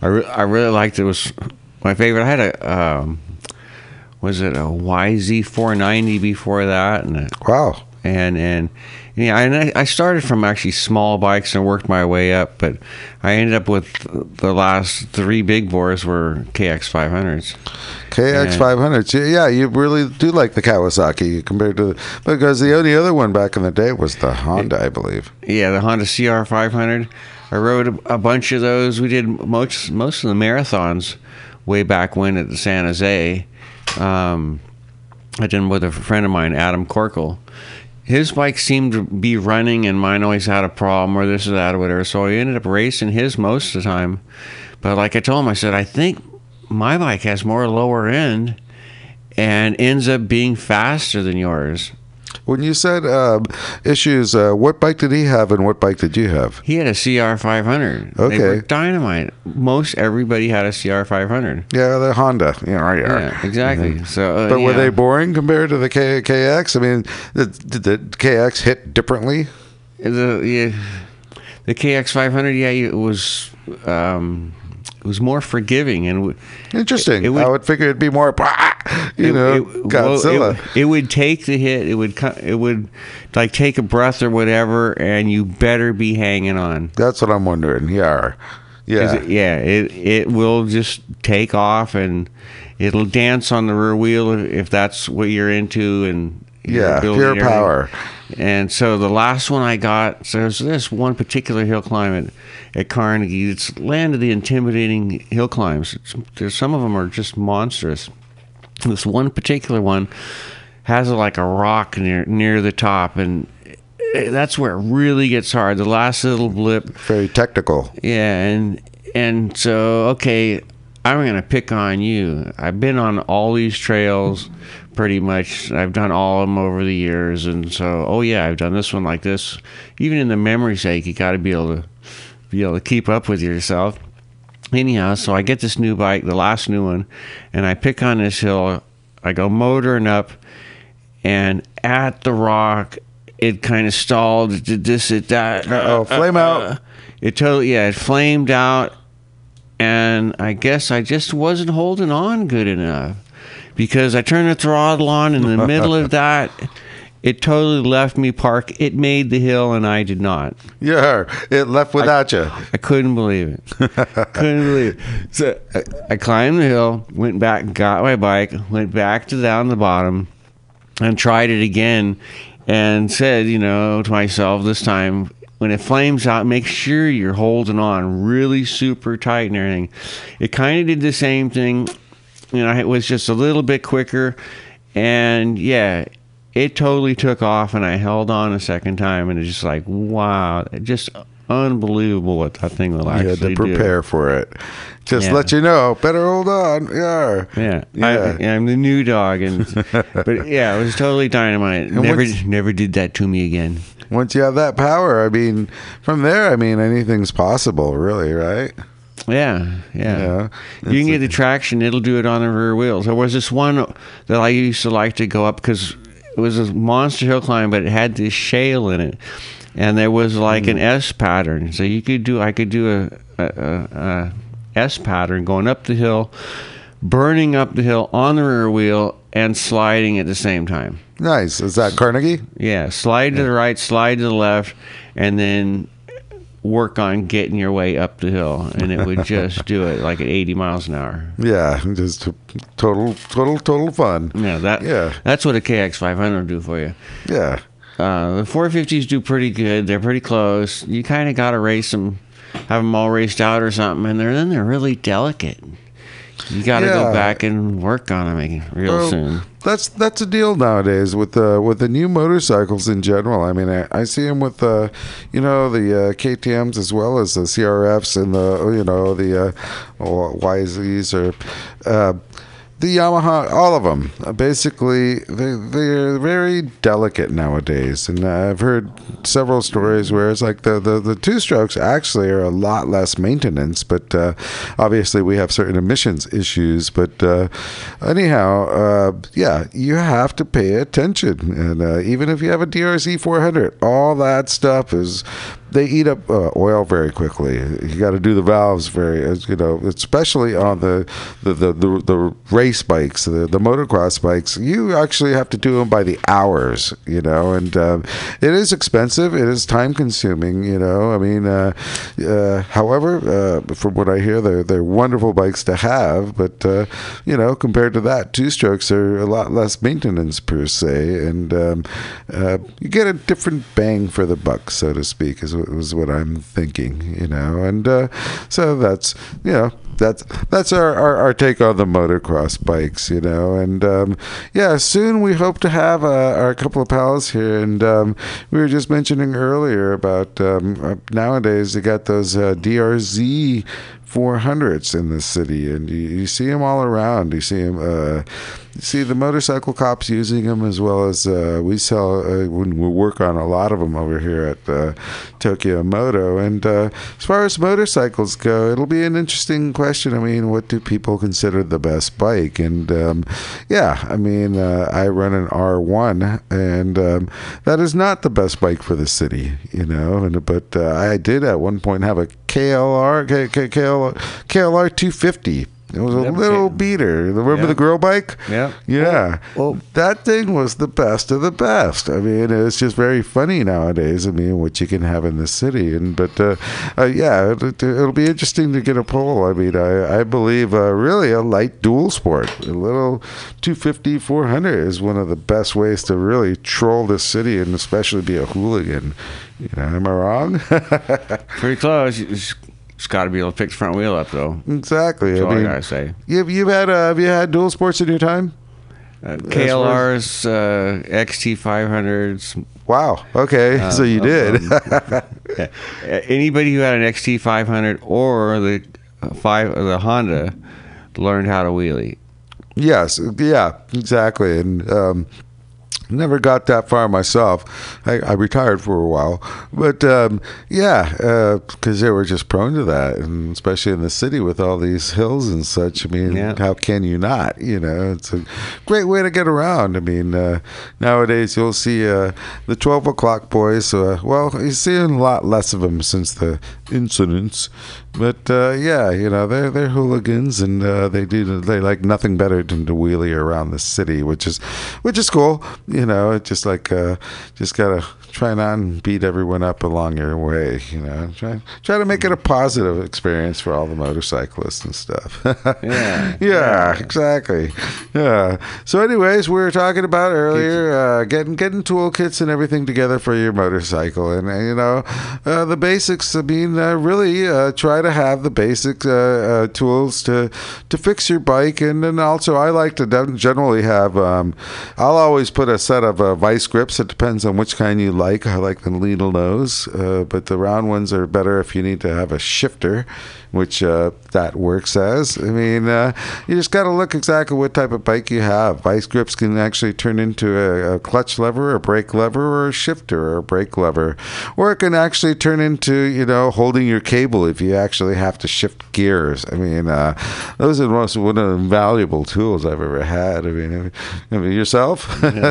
I, re- I really liked it. It was my favorite. I had a um, was it a Y Z four ninety before that, and a, wow, and and yeah, and I, I started from actually small bikes and worked my way up, but I ended up with the last three big bores were K X five hundreds. K X five hundreds, yeah, you really do like the Kawasaki compared to, because the only other one back in the day was the Honda, it, I believe. Yeah, the Honda C R five hundred. I rode a bunch of those. We did most most of the marathons way back when at the San Jose. Um, I did them with a friend of mine, Adam Corkle. His bike seemed to be running, and mine always had a problem or this or that or whatever. So I ended up racing his most of the time. But like I told him, I said, I think my bike has more lower end and ends up being faster than yours. When you said uh, issues, uh, what bike did he have and what bike did you have? He had a C R five hundred. Okay. They were dynamite. Most everybody had a C R five hundred. Yeah, the Honda. You know, yeah, yeah, exactly. Mm-hmm. So, uh, but yeah. Were they boring compared to the K- KX? I mean, did the, the K X hit differently? The, yeah, the K X five hundred, yeah, it was... Um, It was more forgiving and w- interesting. It, it would, I would figure it'd be more, you it, know, it, Godzilla. Well, it, it would take the hit. It would, it would, like take a breath or whatever, and you better be hanging on. That's what I'm wondering. Yeah, yeah, it, yeah. It it will just take off and it'll dance on the rear wheel if that's what you're into, and yeah, pure power. And so the last one I got, so there's this one particular hill climb at, at Carnegie. It's land of the intimidating hill climbs. It's, there's some of them are just monstrous. This one particular one has a, like a rock near near the top, and that's where it really gets hard. The last little blip. Very technical. Yeah, and and so okay, I'm gonna pick on you. I've been on all these trails. Pretty much, I've done all of them over the years, and so oh yeah, I've done this one like this. Even in the memory's sake, you got to be able to be able to keep up with yourself. Anyhow, so I get this new bike, the last new one, and I pick on this hill. I go motoring up, and at the rock, it kind of stalled. It did this, it that. Oh, uh, flame uh, out! Uh, it totally yeah, it flamed out, and I guess I just wasn't holding on good enough. Because I turned the throttle on in the middle of that, it totally left me park. It made the hill, and I did not. Yeah, it left without I, you. I couldn't believe it. couldn't believe it. So I, I climbed the hill, went back, got my bike, went back to down the bottom, and tried it again, and said, you know, to myself this time, when it flames out, make sure you're holding on really super tight and everything. It kind of did the same thing. You know, it was just a little bit quicker, and yeah, it totally took off, and I held on a second time, and it's just like, wow, just unbelievable what that thing will actually do. You had to prepare do. for it. Just yeah. let you know, better hold on. Yeah, yeah. yeah. I, I'm the new dog, and but yeah, it was totally dynamite. And never, once, never did that to me again. Once you have that power, I mean, from there, I mean, anything's possible, really, right? Yeah, yeah. yeah you can get the traction, it'll do it on the rear wheels. There was this one that I used to like to go up because it was a monster hill climb, but it had this shale in it, and there was like an S pattern. So you could do, I could do a, a, a, a S pattern going up the hill, burning up the hill on the rear wheel, and sliding at the same time. Nice. Is that Carnegie? Yeah. Slide to the right, slide to the left, and then work on getting your way up the hill, and it would just do it like at eighty miles an hour. Yeah, just total, total, total fun. Yeah, that. Yeah, that's what a K X five hundred do for you. Yeah, uh, the four fifties do pretty good. They're pretty close. You kind of got to race them, have them all raced out or something, and they're then they're really delicate. You got to yeah. go back and work on them real well, soon. That's that's a deal nowadays with uh, with the new motorcycles in general. I mean, I, I see them with uh, you know the uh, K T Ms as well as the C R Fs and the you know the uh, Y's or. Uh, the Yamaha, all of them, uh, basically, they, they're very delicate nowadays. And uh, I've heard several stories where it's like the, the, the two-strokes actually are a lot less maintenance, but uh, obviously we have certain emissions issues. But uh, anyhow, uh, yeah, you have to pay attention. And uh, even if you have a D R Z four hundred, all that stuff is... They eat up uh, oil very quickly. You got to do the valves very, you know, especially on the the the, the, the race bikes, the, the motocross bikes. You actually have to do them by the hours, you know, and um, it is expensive. It is time consuming, you know. I mean, uh, uh, however, uh, from what I hear, they're, they're wonderful bikes to have, but, uh, you know, compared to that, two strokes are a lot less maintenance per se, and um, uh, you get a different bang for the buck, so to speak, is what was what I'm thinking, you know, and uh, so that's, you know, that's that's our, our, our take on the motocross bikes, you know, and um, yeah, soon we hope to have uh, our couple of pals here, and um, we were just mentioning earlier about um, nowadays they got those uh, D R Z four hundreds in the city, and you, you see them all around. You see them, uh, you see the motorcycle cops using them, as well as uh, we sell, uh, when we work on a lot of them over here at uh, Tokyo Moto. And uh, as far as motorcycles go, it'll be an interesting question. I mean, what do people consider the best bike? And um, yeah, I mean, uh, I run an R one, and um, that is not the best bike for the city, you know, and but uh, I did at one point have a K L R two fifty. It was a little beater. Remember yeah. the girl bike? Yeah. Yeah. Well, well, that thing was the best of the best. I mean, it's just very funny nowadays. I mean, what you can have in the city. And But, uh, uh, yeah, it, it'll be interesting to get a poll. I mean, I, I believe uh, really a light dual sport. A little two fifty, four hundred is one of the best ways to really troll the city and especially be a hooligan. You know, am I wrong? Pretty close. It's- It's got to be able to pick the front wheel up, though. Exactly. That's I all mean, I gotta say. You've you've had uh, have you had dual sports in your time? Uh, K L Rs, uh, X T five hundreds. Wow. Okay. Uh, so you um, did. um, anybody who had an X T five hundred or the five or the Honda learned how to wheelie. Yes. Yeah. Exactly. And. Um, Never got that far myself. I, I retired for a while. But, um, yeah, because uh, they were just prone to that, and especially in the city with all these hills and such. I mean, yeah. How can you not? You know, it's a great way to get around. I mean, uh, nowadays you'll see uh, the twelve o'clock boys. Uh, well, you're seeing a lot less of them since the incidents. But, uh, yeah, you know, they're, they're hooligans, and uh, they do they like nothing better than to wheelie around the city, which is which is cool. You know, it's just like, uh, just got to try not and beat everyone up along your way, you know. Try try to make it a positive experience for all the motorcyclists and stuff. yeah, yeah. Yeah, exactly. Yeah. So anyways, we were talking about earlier, uh, getting getting toolkits and everything together for your motorcycle. And, uh, you know, uh, the basics, I mean, uh, really uh, try to have the basic uh, uh, tools to, to fix your bike. And then also I like to generally have, um, I'll always put a set of uh, vice grips. It depends on which kind you like. I like the needle nose, uh, but the round ones are better if you need to have a shifter, which uh, that works as. I mean, uh, you just got to look exactly what type of bike you have. Vice grips can actually turn into a, a clutch lever, a brake lever, or a shifter, or a brake lever. Or it can actually turn into, you know, holding your cable if you actually have to shift gears. I mean, uh, those are most, one of the invaluable tools I've ever had. I mean, I mean yourself? Yeah.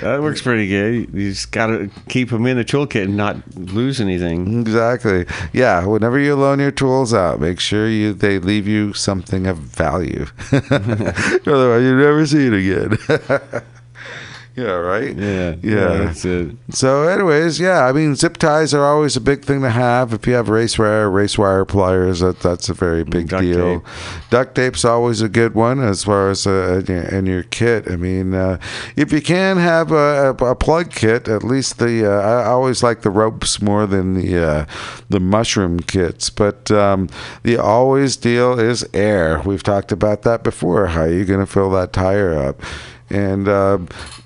That works pretty good. You just got to keep them in the toolkit and not lose anything. Exactly. Yeah, whenever you loan your tools out, make sure you they leave you something of value. Otherwise you never see it again. Yeah, right? Yeah. Yeah. Yeah, that's it. So anyways, yeah, I mean, zip ties are always a big thing to have. If you have race wire, race wire pliers, that, that's a very big Duct deal. Tape. Duct tape's always a good one as far as uh, in your kit. I mean, uh, if you can have a, a, a plug kit, at least the, uh, I always like the ropes more than the uh, the mushroom kits. But um, the always deal is air. We've talked about that before, how you're going to fill that tire up. And uh,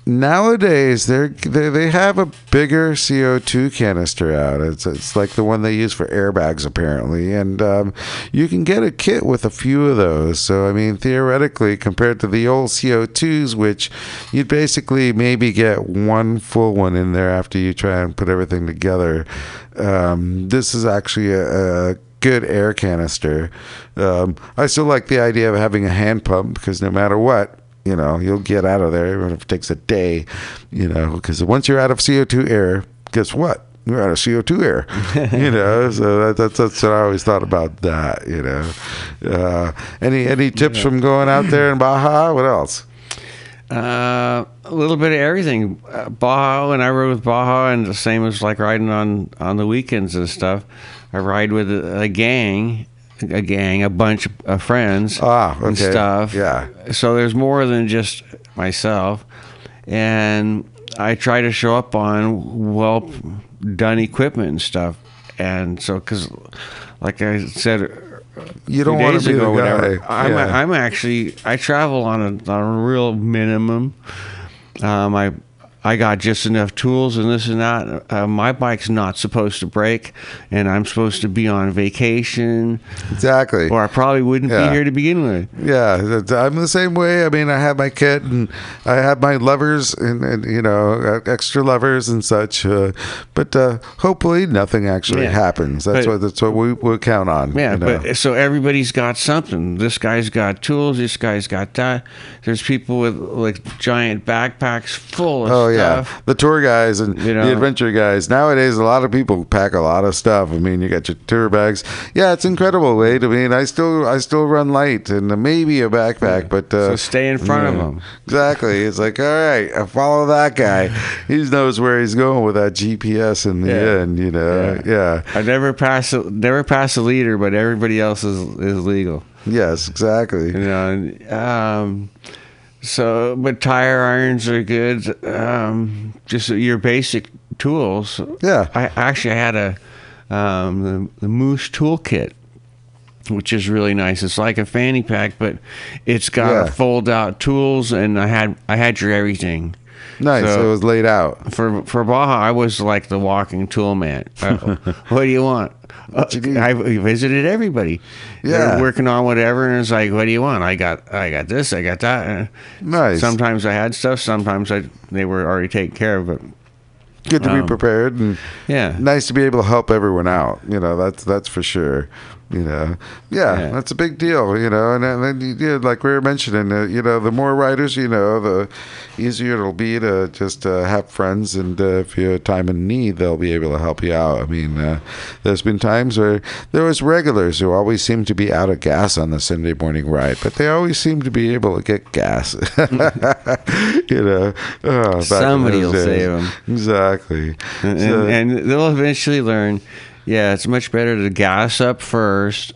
nowadays, they they have a bigger C O two canister out. It's it's like the one they use for airbags, apparently. And um, you can get a kit with a few of those. So, I mean, theoretically, compared to the old C O twos, which you'd basically maybe get one full one in there after you try and put everything together, um, this is actually a... a good air canister. Um, I still like the idea of having a hand pump, because no matter what, you know, you'll get out of there, even if it takes a day, you know, because once you're out of C O two air, guess what? You're out of C O two air, you know, so that, that's, that's what I always thought about that, you know. Uh, any, any tips yeah. from going out there in Baja? What else? Uh, a little bit of everything. Uh, Baja, and I rode with Baja, and the same as like riding on, on the weekends and stuff. I ride with a, a gang, a gang, a bunch of friends ah, okay. and stuff. Yeah. So there's more than just myself. And I try to show up on well-done equipment and stuff. And so, because like I said... You don't want to be the guy. Yeah. I'm, I'm actually, I travel on a, on a real minimum. Um, I I got just enough tools and this and that. Uh, my bike's not supposed to break, and I'm supposed to be on vacation. Exactly. Or I probably wouldn't yeah. be here to begin with. Yeah, I'm the same way. I mean, I have my kit, and I have my levers, and, and you know, extra levers and such. Uh, but uh, hopefully, nothing actually yeah. happens. That's but, what that's what we we count on. Yeah. You know? But so everybody's got something. This guy's got tools. This guy's got that. There's people with like giant backpacks full of. Oh, Oh, yeah, stuff. The tour guys and you know, the adventure guys. Nowadays, a lot of people pack a lot of stuff. I mean, you got your tour bags. Yeah, it's incredible, Wade. I mean, I still I still run light and maybe a backpack, yeah. but uh, so stay in front yeah. of them. Exactly. It's like, all right, I follow that guy. He knows where he's going with that G P S in the yeah. end. You know, yeah. yeah. I never pass never pass a leader, but everybody else is is legal. Yes, exactly. You know. And, um, So, but tire irons are good. Um, just your basic tools. Yeah. I actually had a um, the, the Moose toolkit, which is really nice. It's like a fanny pack, but it's got yeah. fold out tools, and I had I had your everything. Nice. So, so it was laid out for for Baja. I was like the walking tool man. Uh, what do you want? Uh, I visited everybody. Yeah, they're working on whatever, and it's like, what do you want? I got, I got this, I got that. And nice. Sometimes I had stuff. Sometimes I they were already taken care of. But good to um, be prepared, and yeah, nice to be able to help everyone out. You know, that's that's for sure. You know, yeah, yeah, that's a big deal. You know, and then you did, like we were mentioning, uh, you know, the more riders you know, the easier it'll be to just uh, have friends, and uh, if you're time in need, they'll be able to help you out. I mean, uh, there's been times where there was regulars who always seemed to be out of gas on the Sunday morning ride, but they always seemed to be able to get gas. You know, oh, somebody will days. save them. Exactly, and, so, and, and they'll eventually learn. Yeah, it's much better to gas up first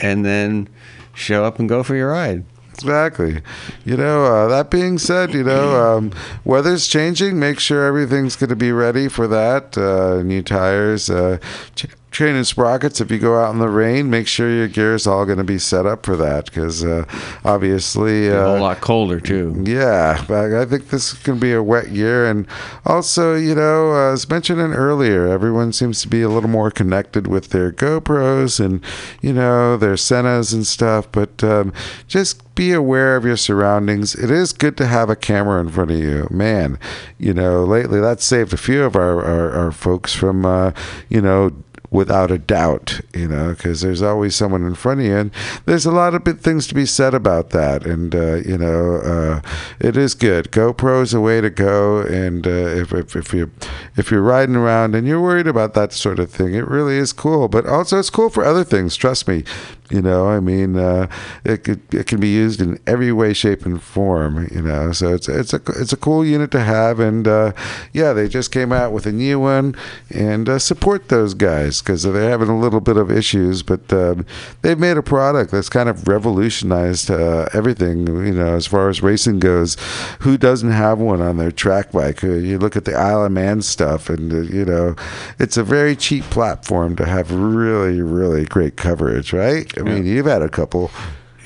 and then show up and go for your ride. Exactly. You know, uh, that being said, you know, um, weather's changing. Make sure everything's going to be ready for that. Uh, new tires, uh, ch- train and sprockets. If you go out in the rain, make sure your gear is all going to be set up for that, because uh, obviously uh, a whole lot colder too. Yeah, I think this is going to be a wet year. And also, you know, uh, as mentioned earlier, everyone seems to be a little more connected with their GoPros and, you know, their Sennas and stuff, but um, just be aware of your surroundings. It is good to have a camera in front of you, man. You know, lately that's saved a few of our our, our folks from uh, you know, without a doubt, you know, because there's always someone in front of you, and there's a lot of big things to be said about that. And uh, you know, uh, it is good. GoPro's a way to go, and uh, if, if if you if you're riding around and you're worried about that sort of thing, it really is cool. But also, it's cool for other things. Trust me. You know, I mean, uh, it could, it can be used in every way, shape, and form. You know, so it's it's a it's a cool unit to have, and uh, yeah, they just came out with a new one, and uh, support those guys, because they're having a little bit of issues, but um, they've made a product that's kind of revolutionized uh, everything. You know, as far as racing goes, who doesn't have one on their track bike? You look at the Isle of Man stuff, and uh, you know, it's a very cheap platform to have really, really great coverage, right? I mean, yeah. You've had a couple.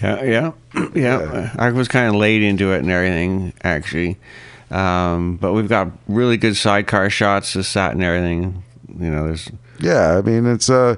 Yeah, yeah, yeah. Uh, I was kind of late into it and everything, actually. Um, but we've got really good sidecar shots, this, that, and everything. You know, there's. Yeah, I mean, it's uh,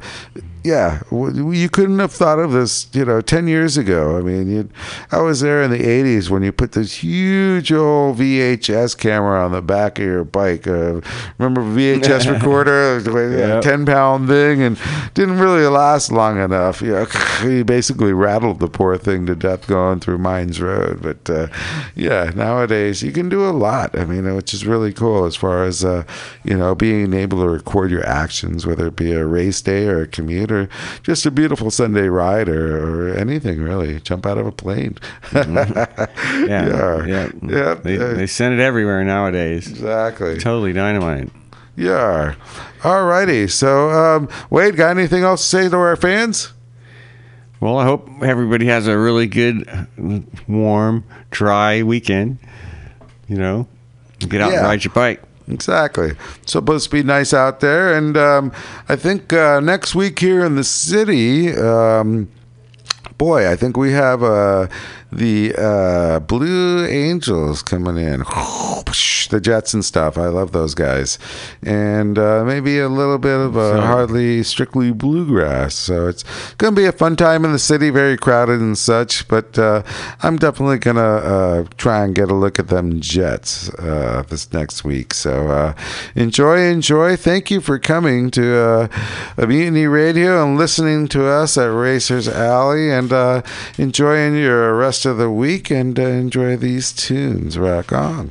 yeah. W- you couldn't have thought of this, you know, ten years ago. I mean, you, I was there in the eighties when you put this huge old V H S camera on the back of your bike. Uh, remember V H S recorder, yep. ten pound thing, and didn't really last long enough. You know, you basically rattled the poor thing to death going through Mines Road. But uh, yeah, nowadays you can do a lot. I mean, which is really cool as far as uh, you know, being able to record your actions, whether it be a race day or a commute or just a beautiful Sunday ride or, or anything, really. Jump out of a plane. Mm-hmm. Yeah. Yeah. Yeah. Yeah. They, they send it everywhere nowadays. Exactly. Totally dynamite. Yeah. All righty. So, um, Wade, got anything else to say to our fans? Well, I hope everybody has a really good, warm, dry weekend. You know, get out yeah. and ride your bike. Exactly. It's supposed to be nice out there. And um, I think uh, next week here in the city, um, boy, I think we have uh, the uh, Blue Angels coming in. The Jets and stuff. I love those guys. And uh, maybe a little bit of a hardly strictly bluegrass. So it's going to be a fun time in the city, very crowded and such. But uh, I'm definitely going to uh, try and get a look at them Jets uh, this next week. So uh, enjoy, enjoy. Thank you for coming to uh, Mutiny Radio and listening to us at Racers Alley. And uh, enjoying your rest of the week and uh, enjoy these tunes. Rock on.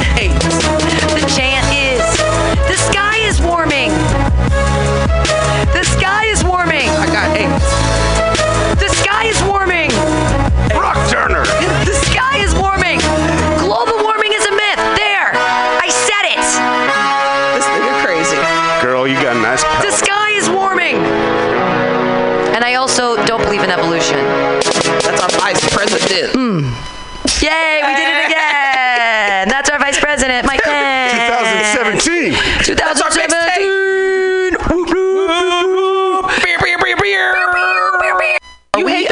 The chant is, the sky is warming, nice pellet. The sky is warming! And I also don't believe in evolution. That's our vice president. Mm. Yay, we did it again! That's our vice president, Mike Penn. twenty seventeen That's our next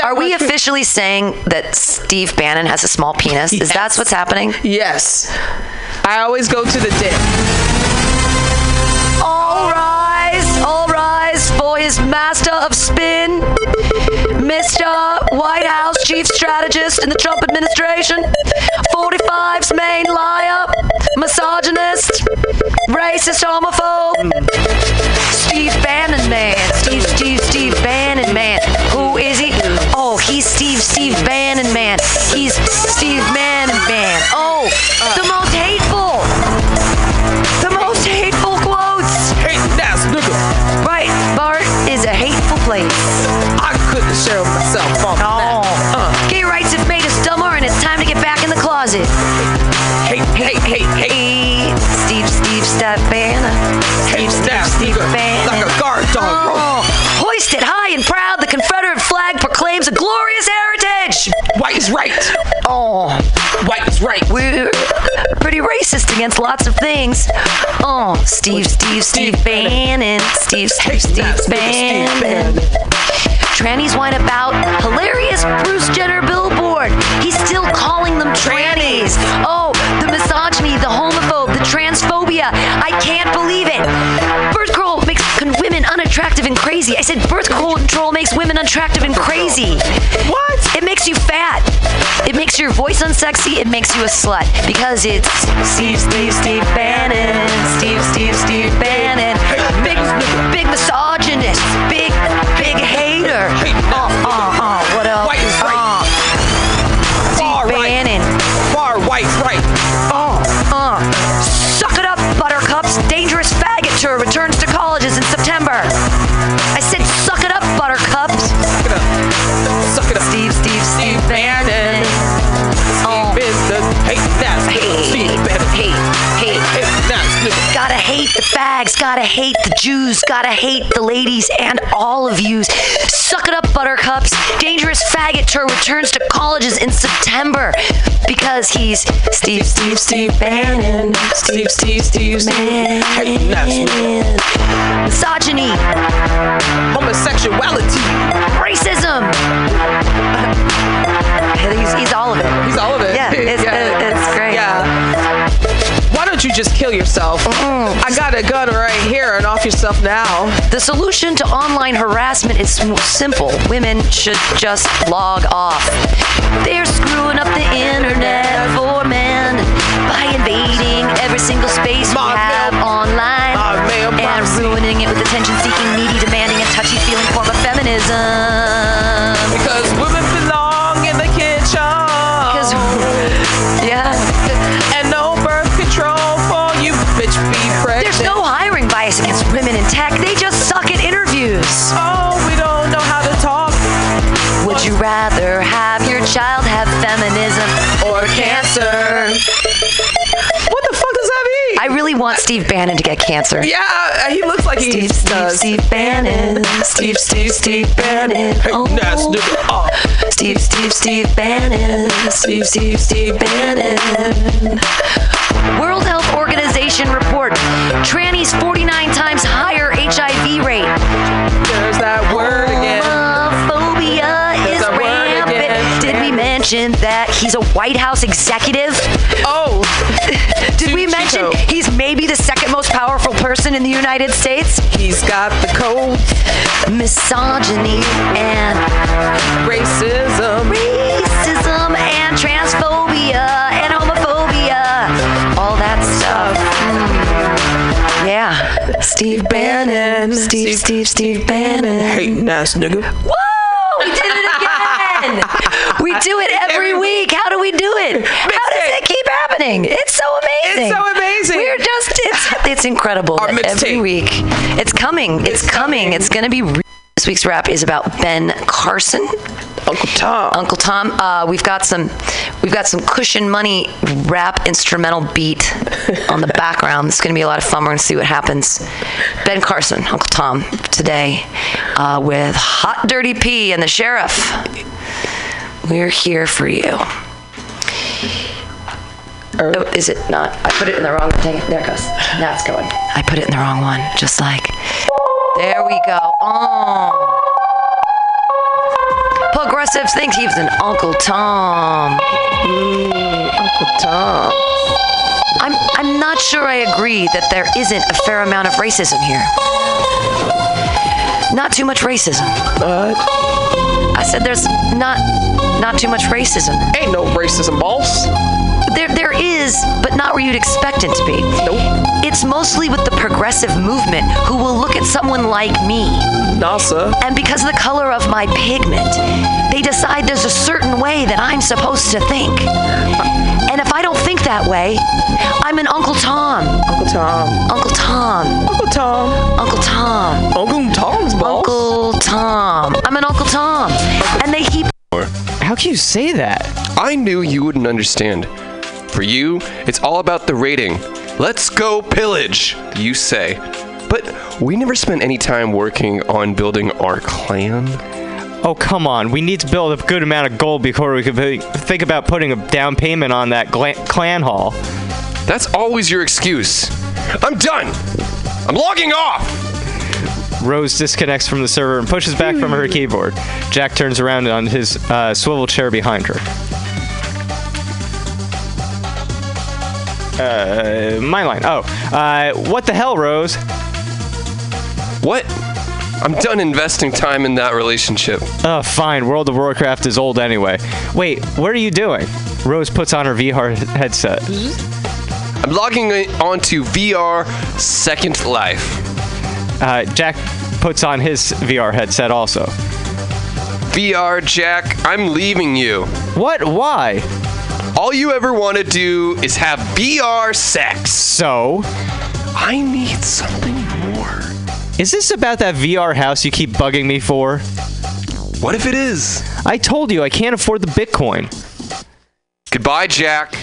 Are we officially saying that Steve Bannon has a small penis? Yes. Is that what's happening? Yes. I always go to the dick. All rise, all rise for his master of spin, Mister White House Chief Strategist in the Trump administration, forty-five's main liar, misogynist, racist homophobe, mm. Steve Bannon man, Steve, Steve, Steve Bannon man. Who is he? Oh, he's Steve, Steve Bannon man. He's Steve Bannon man. Oh, the most hateful, the most hateful quotes. Hate that nigga. Right, Bart is a hateful place. I couldn't share with myself on no. that. Uh. Gay rights have made us dumber, and it's time to get back in the closet. Hate, hate, hate, hate. hate. Steve, Steve, Steve Bannon. Steve, Steve, Steve Bannon. Like a guard dog. Oh. Hoisted high and proud, the Confederate flag proclaims a glorious heritage. White is right. Oh, white is right. We're pretty racist against lots of things. Oh, Steve, Steve, Steve, Steve Bannon. Steve, Steve, Steve Bannon. Trannies whine about hilarious Bruce Jenner billboard. He's still calling them trannies. Oh, the misogyny, the homophobe, the transphobia. I can't believe it. First girl makes women unattractive and crazy. I said birth control makes women unattractive and crazy. What? It makes you fat. It makes your voice unsexy. It makes you a slut. Because it's Steve, Steve, Steve Bannon. Steve, Steve, Steve Bannon. Big, big misogynist. Big, big hater. Uh, uh, uh. What else? White is right. Uh, Far Steve right. Bannon. Far white right. Uh, uh. Suck it up, buttercups. Dangerous faggot tour returns to colleges in September. I said suck it up, buttercups. Suck it up. Suck it up. Steve, Steve, Steve Bannon. Oh. Steve is the hate that's hate. Steve Bannon. Hate, hate, hate that's good. Gotta hate the fags. Gotta hate the Jews. Gotta hate the ladies and all of you. Suck it up, buttercups. Dangerous faggot tour returns to colleges in September. Because he's Steve, Steve, Steve Bannon. Steve, Steve, Steve Bannon. Hate that's good. Misogyny. Homosexuality. Racism. he's, he's all of it. He's all of it. Yeah, it's, yeah. It, it's great. Yeah. Why don't you just kill yourself? Mm-hmm. I got a gun right here and off yourself now. The solution to online harassment is simple. Women should just log off. They're screwing up the internet for men by invading every single space we have online and ruining it with attention-seeking, needy, demanding, and touchy-feeling form of feminism. Because women belong in the kitchen. Because, yeah. And no birth control for you, bitch, be pregnant. There's no hiring bias against women in tech. They just suck at interviews. Oh, we don't know how to talk. Would you rather have your child have feminism or cancer? What the fuck does that mean? I really want Steve Bannon to get cancer. Yeah, he looks like Steve, he Steve, does. Steve Bannon. Steve, Steve, Steve Bannon. Oh. Steve, Steve, Steve Bannon. Steve, Steve, Steve Bannon. World Health Organization report. Trannies forty-nine times higher H I V rate. There's that word again. Homophobia There's is rampant. Did we mention that he's a White House executive? Oh. Did we mention he's maybe the second most powerful person in the United States? He's got the cold. Misogyny and racism. Racism and transphobia and homophobia. All that stuff. Mm. Yeah. Steve Bannon. Steve, Steve, Steve, Steve Bannon. Hating ass nigga. Whoa! We did it again! We do it every week. How do we do it? How does it keep happening? It's so amazing. It's so amazing. We're just, it's, it's incredible. Our every tape. week. It's coming. It's, it's coming. coming. It's going to be. Re- this week's wrap is about Ben Carson. Uncle Tom. Uncle Tom. Uh, we've got some, we've got some Cushion Money rap instrumental beat on the background. It's going to be a lot of fun. We're going to see what happens. Ben Carson, Uncle Tom, today uh, with Hot Dirty P and the Sheriff. We're here for you. Er- oh, is it not? I put it in the wrong one. Dang it. There it goes. Now it's going. I put it in the wrong one. Just like. There we go. Oh. Progressives think he's an Uncle Tom. Mm, Uncle Tom. I'm I'm not sure I agree that there isn't a fair amount of racism here. Not too much racism. What? I said there's not not too much racism. Ain't no racism, boss. There, there is, but not where you'd expect it to be. Nope. It's mostly with the progressive movement who will look at someone like me. NASA. And because of the color of my pigment, they decide there's a certain way that I'm supposed to think. And if I don't think that way, I'm an Uncle Tom. Uncle Tom. Uncle Tom. Uncle Tom. Uncle Tom. Uncle Tom's boss. Uncle Tom. I'm an Uncle Tom. And they keep... How can you say that? I knew you wouldn't understand. For you, it's all about the rating. Let's go pillage, you say. But we never spent any time working on building our clan. Oh, come on. We need to build a good amount of gold before we can think about putting a down payment on that clan hall. That's always your excuse. I'm done. I'm logging off. Rose disconnects from the server and pushes back from her keyboard. Jack turns around on his uh, swivel chair behind her. Uh, my line. Oh, uh, what the hell, Rose? What? I'm done investing time in that relationship. Oh, fine. World of Warcraft is old anyway. Wait, what are you doing? Rose puts on her V R headset. I'm logging onto V R Second Life. Uh, Jack puts on his V R headset also. V R, Jack, I'm leaving you. What? Why? All you ever want to do is have V R sex. So? I need something more. Is this about that V R house you keep bugging me for? What if it is? I told you, I can't afford the Bitcoin. Goodbye, Jack.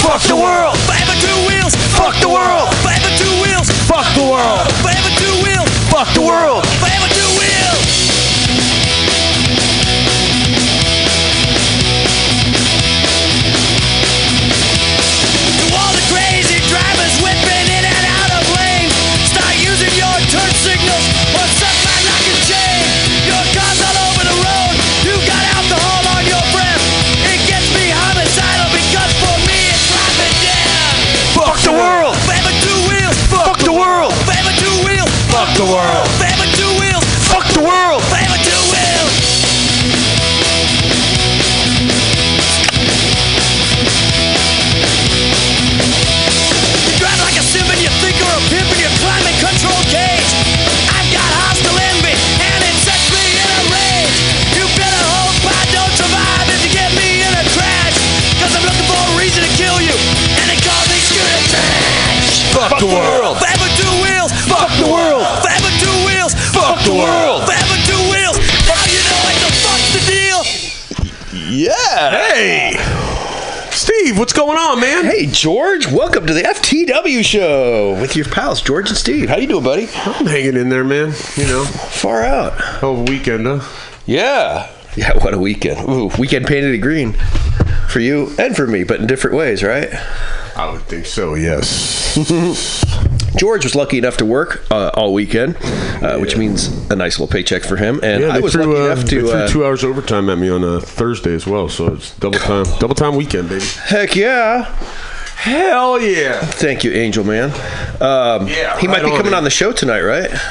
Fuck the world! Forever two wheels! Fuck the world! Forever two wheels! Fuck the world! Forever two wheels! Fuck the world! Forever two wheels! To all the crazy drivers whipping in and out of lanes, start using your turn signals or suck my lock and chain. Your car's all over the road. You got alcohol on your breath. It gets me homicidal because for me. Fuck the world! Forever two wheels! Fuck the world! Forever two wheels! Fuck the world! Forever two wheels! Fuck the world! Forever two wheels! You drive like a simp and you think you're a pimp and you're climbing control cage. I've got hostile envy and it sets me in a rage. You better hope I don't survive if you get me in a crash. Cause I'm looking for a reason to kill you. Fuck the world! Forever two wheels! Fuck the world! Forever two wheels! Fuck the world! Forever two wheels! Now you know what the fuck's the deal! Yeah! Hey! Steve, what's going on, man? Hey, George, welcome to the F T W show with your pals, George and Steve. How you doing, buddy? I'm hanging in there, man. You know. Far out. Over the weekend, huh? Yeah. Yeah, what a weekend. Ooh, weekend painted it green. For you and for me, but in different ways, right? I would think so, yes. George was lucky enough to work uh, all weekend, uh, yeah. Which means a nice little paycheck for him. And yeah, I was threw, lucky uh, enough to... They threw uh, two hours overtime at me on a Thursday as well, so it's double time. Double time weekend, baby. Heck yeah. Hell yeah. Thank you, Angel Man. Um, yeah, he might right be coming on, on the show tonight, right?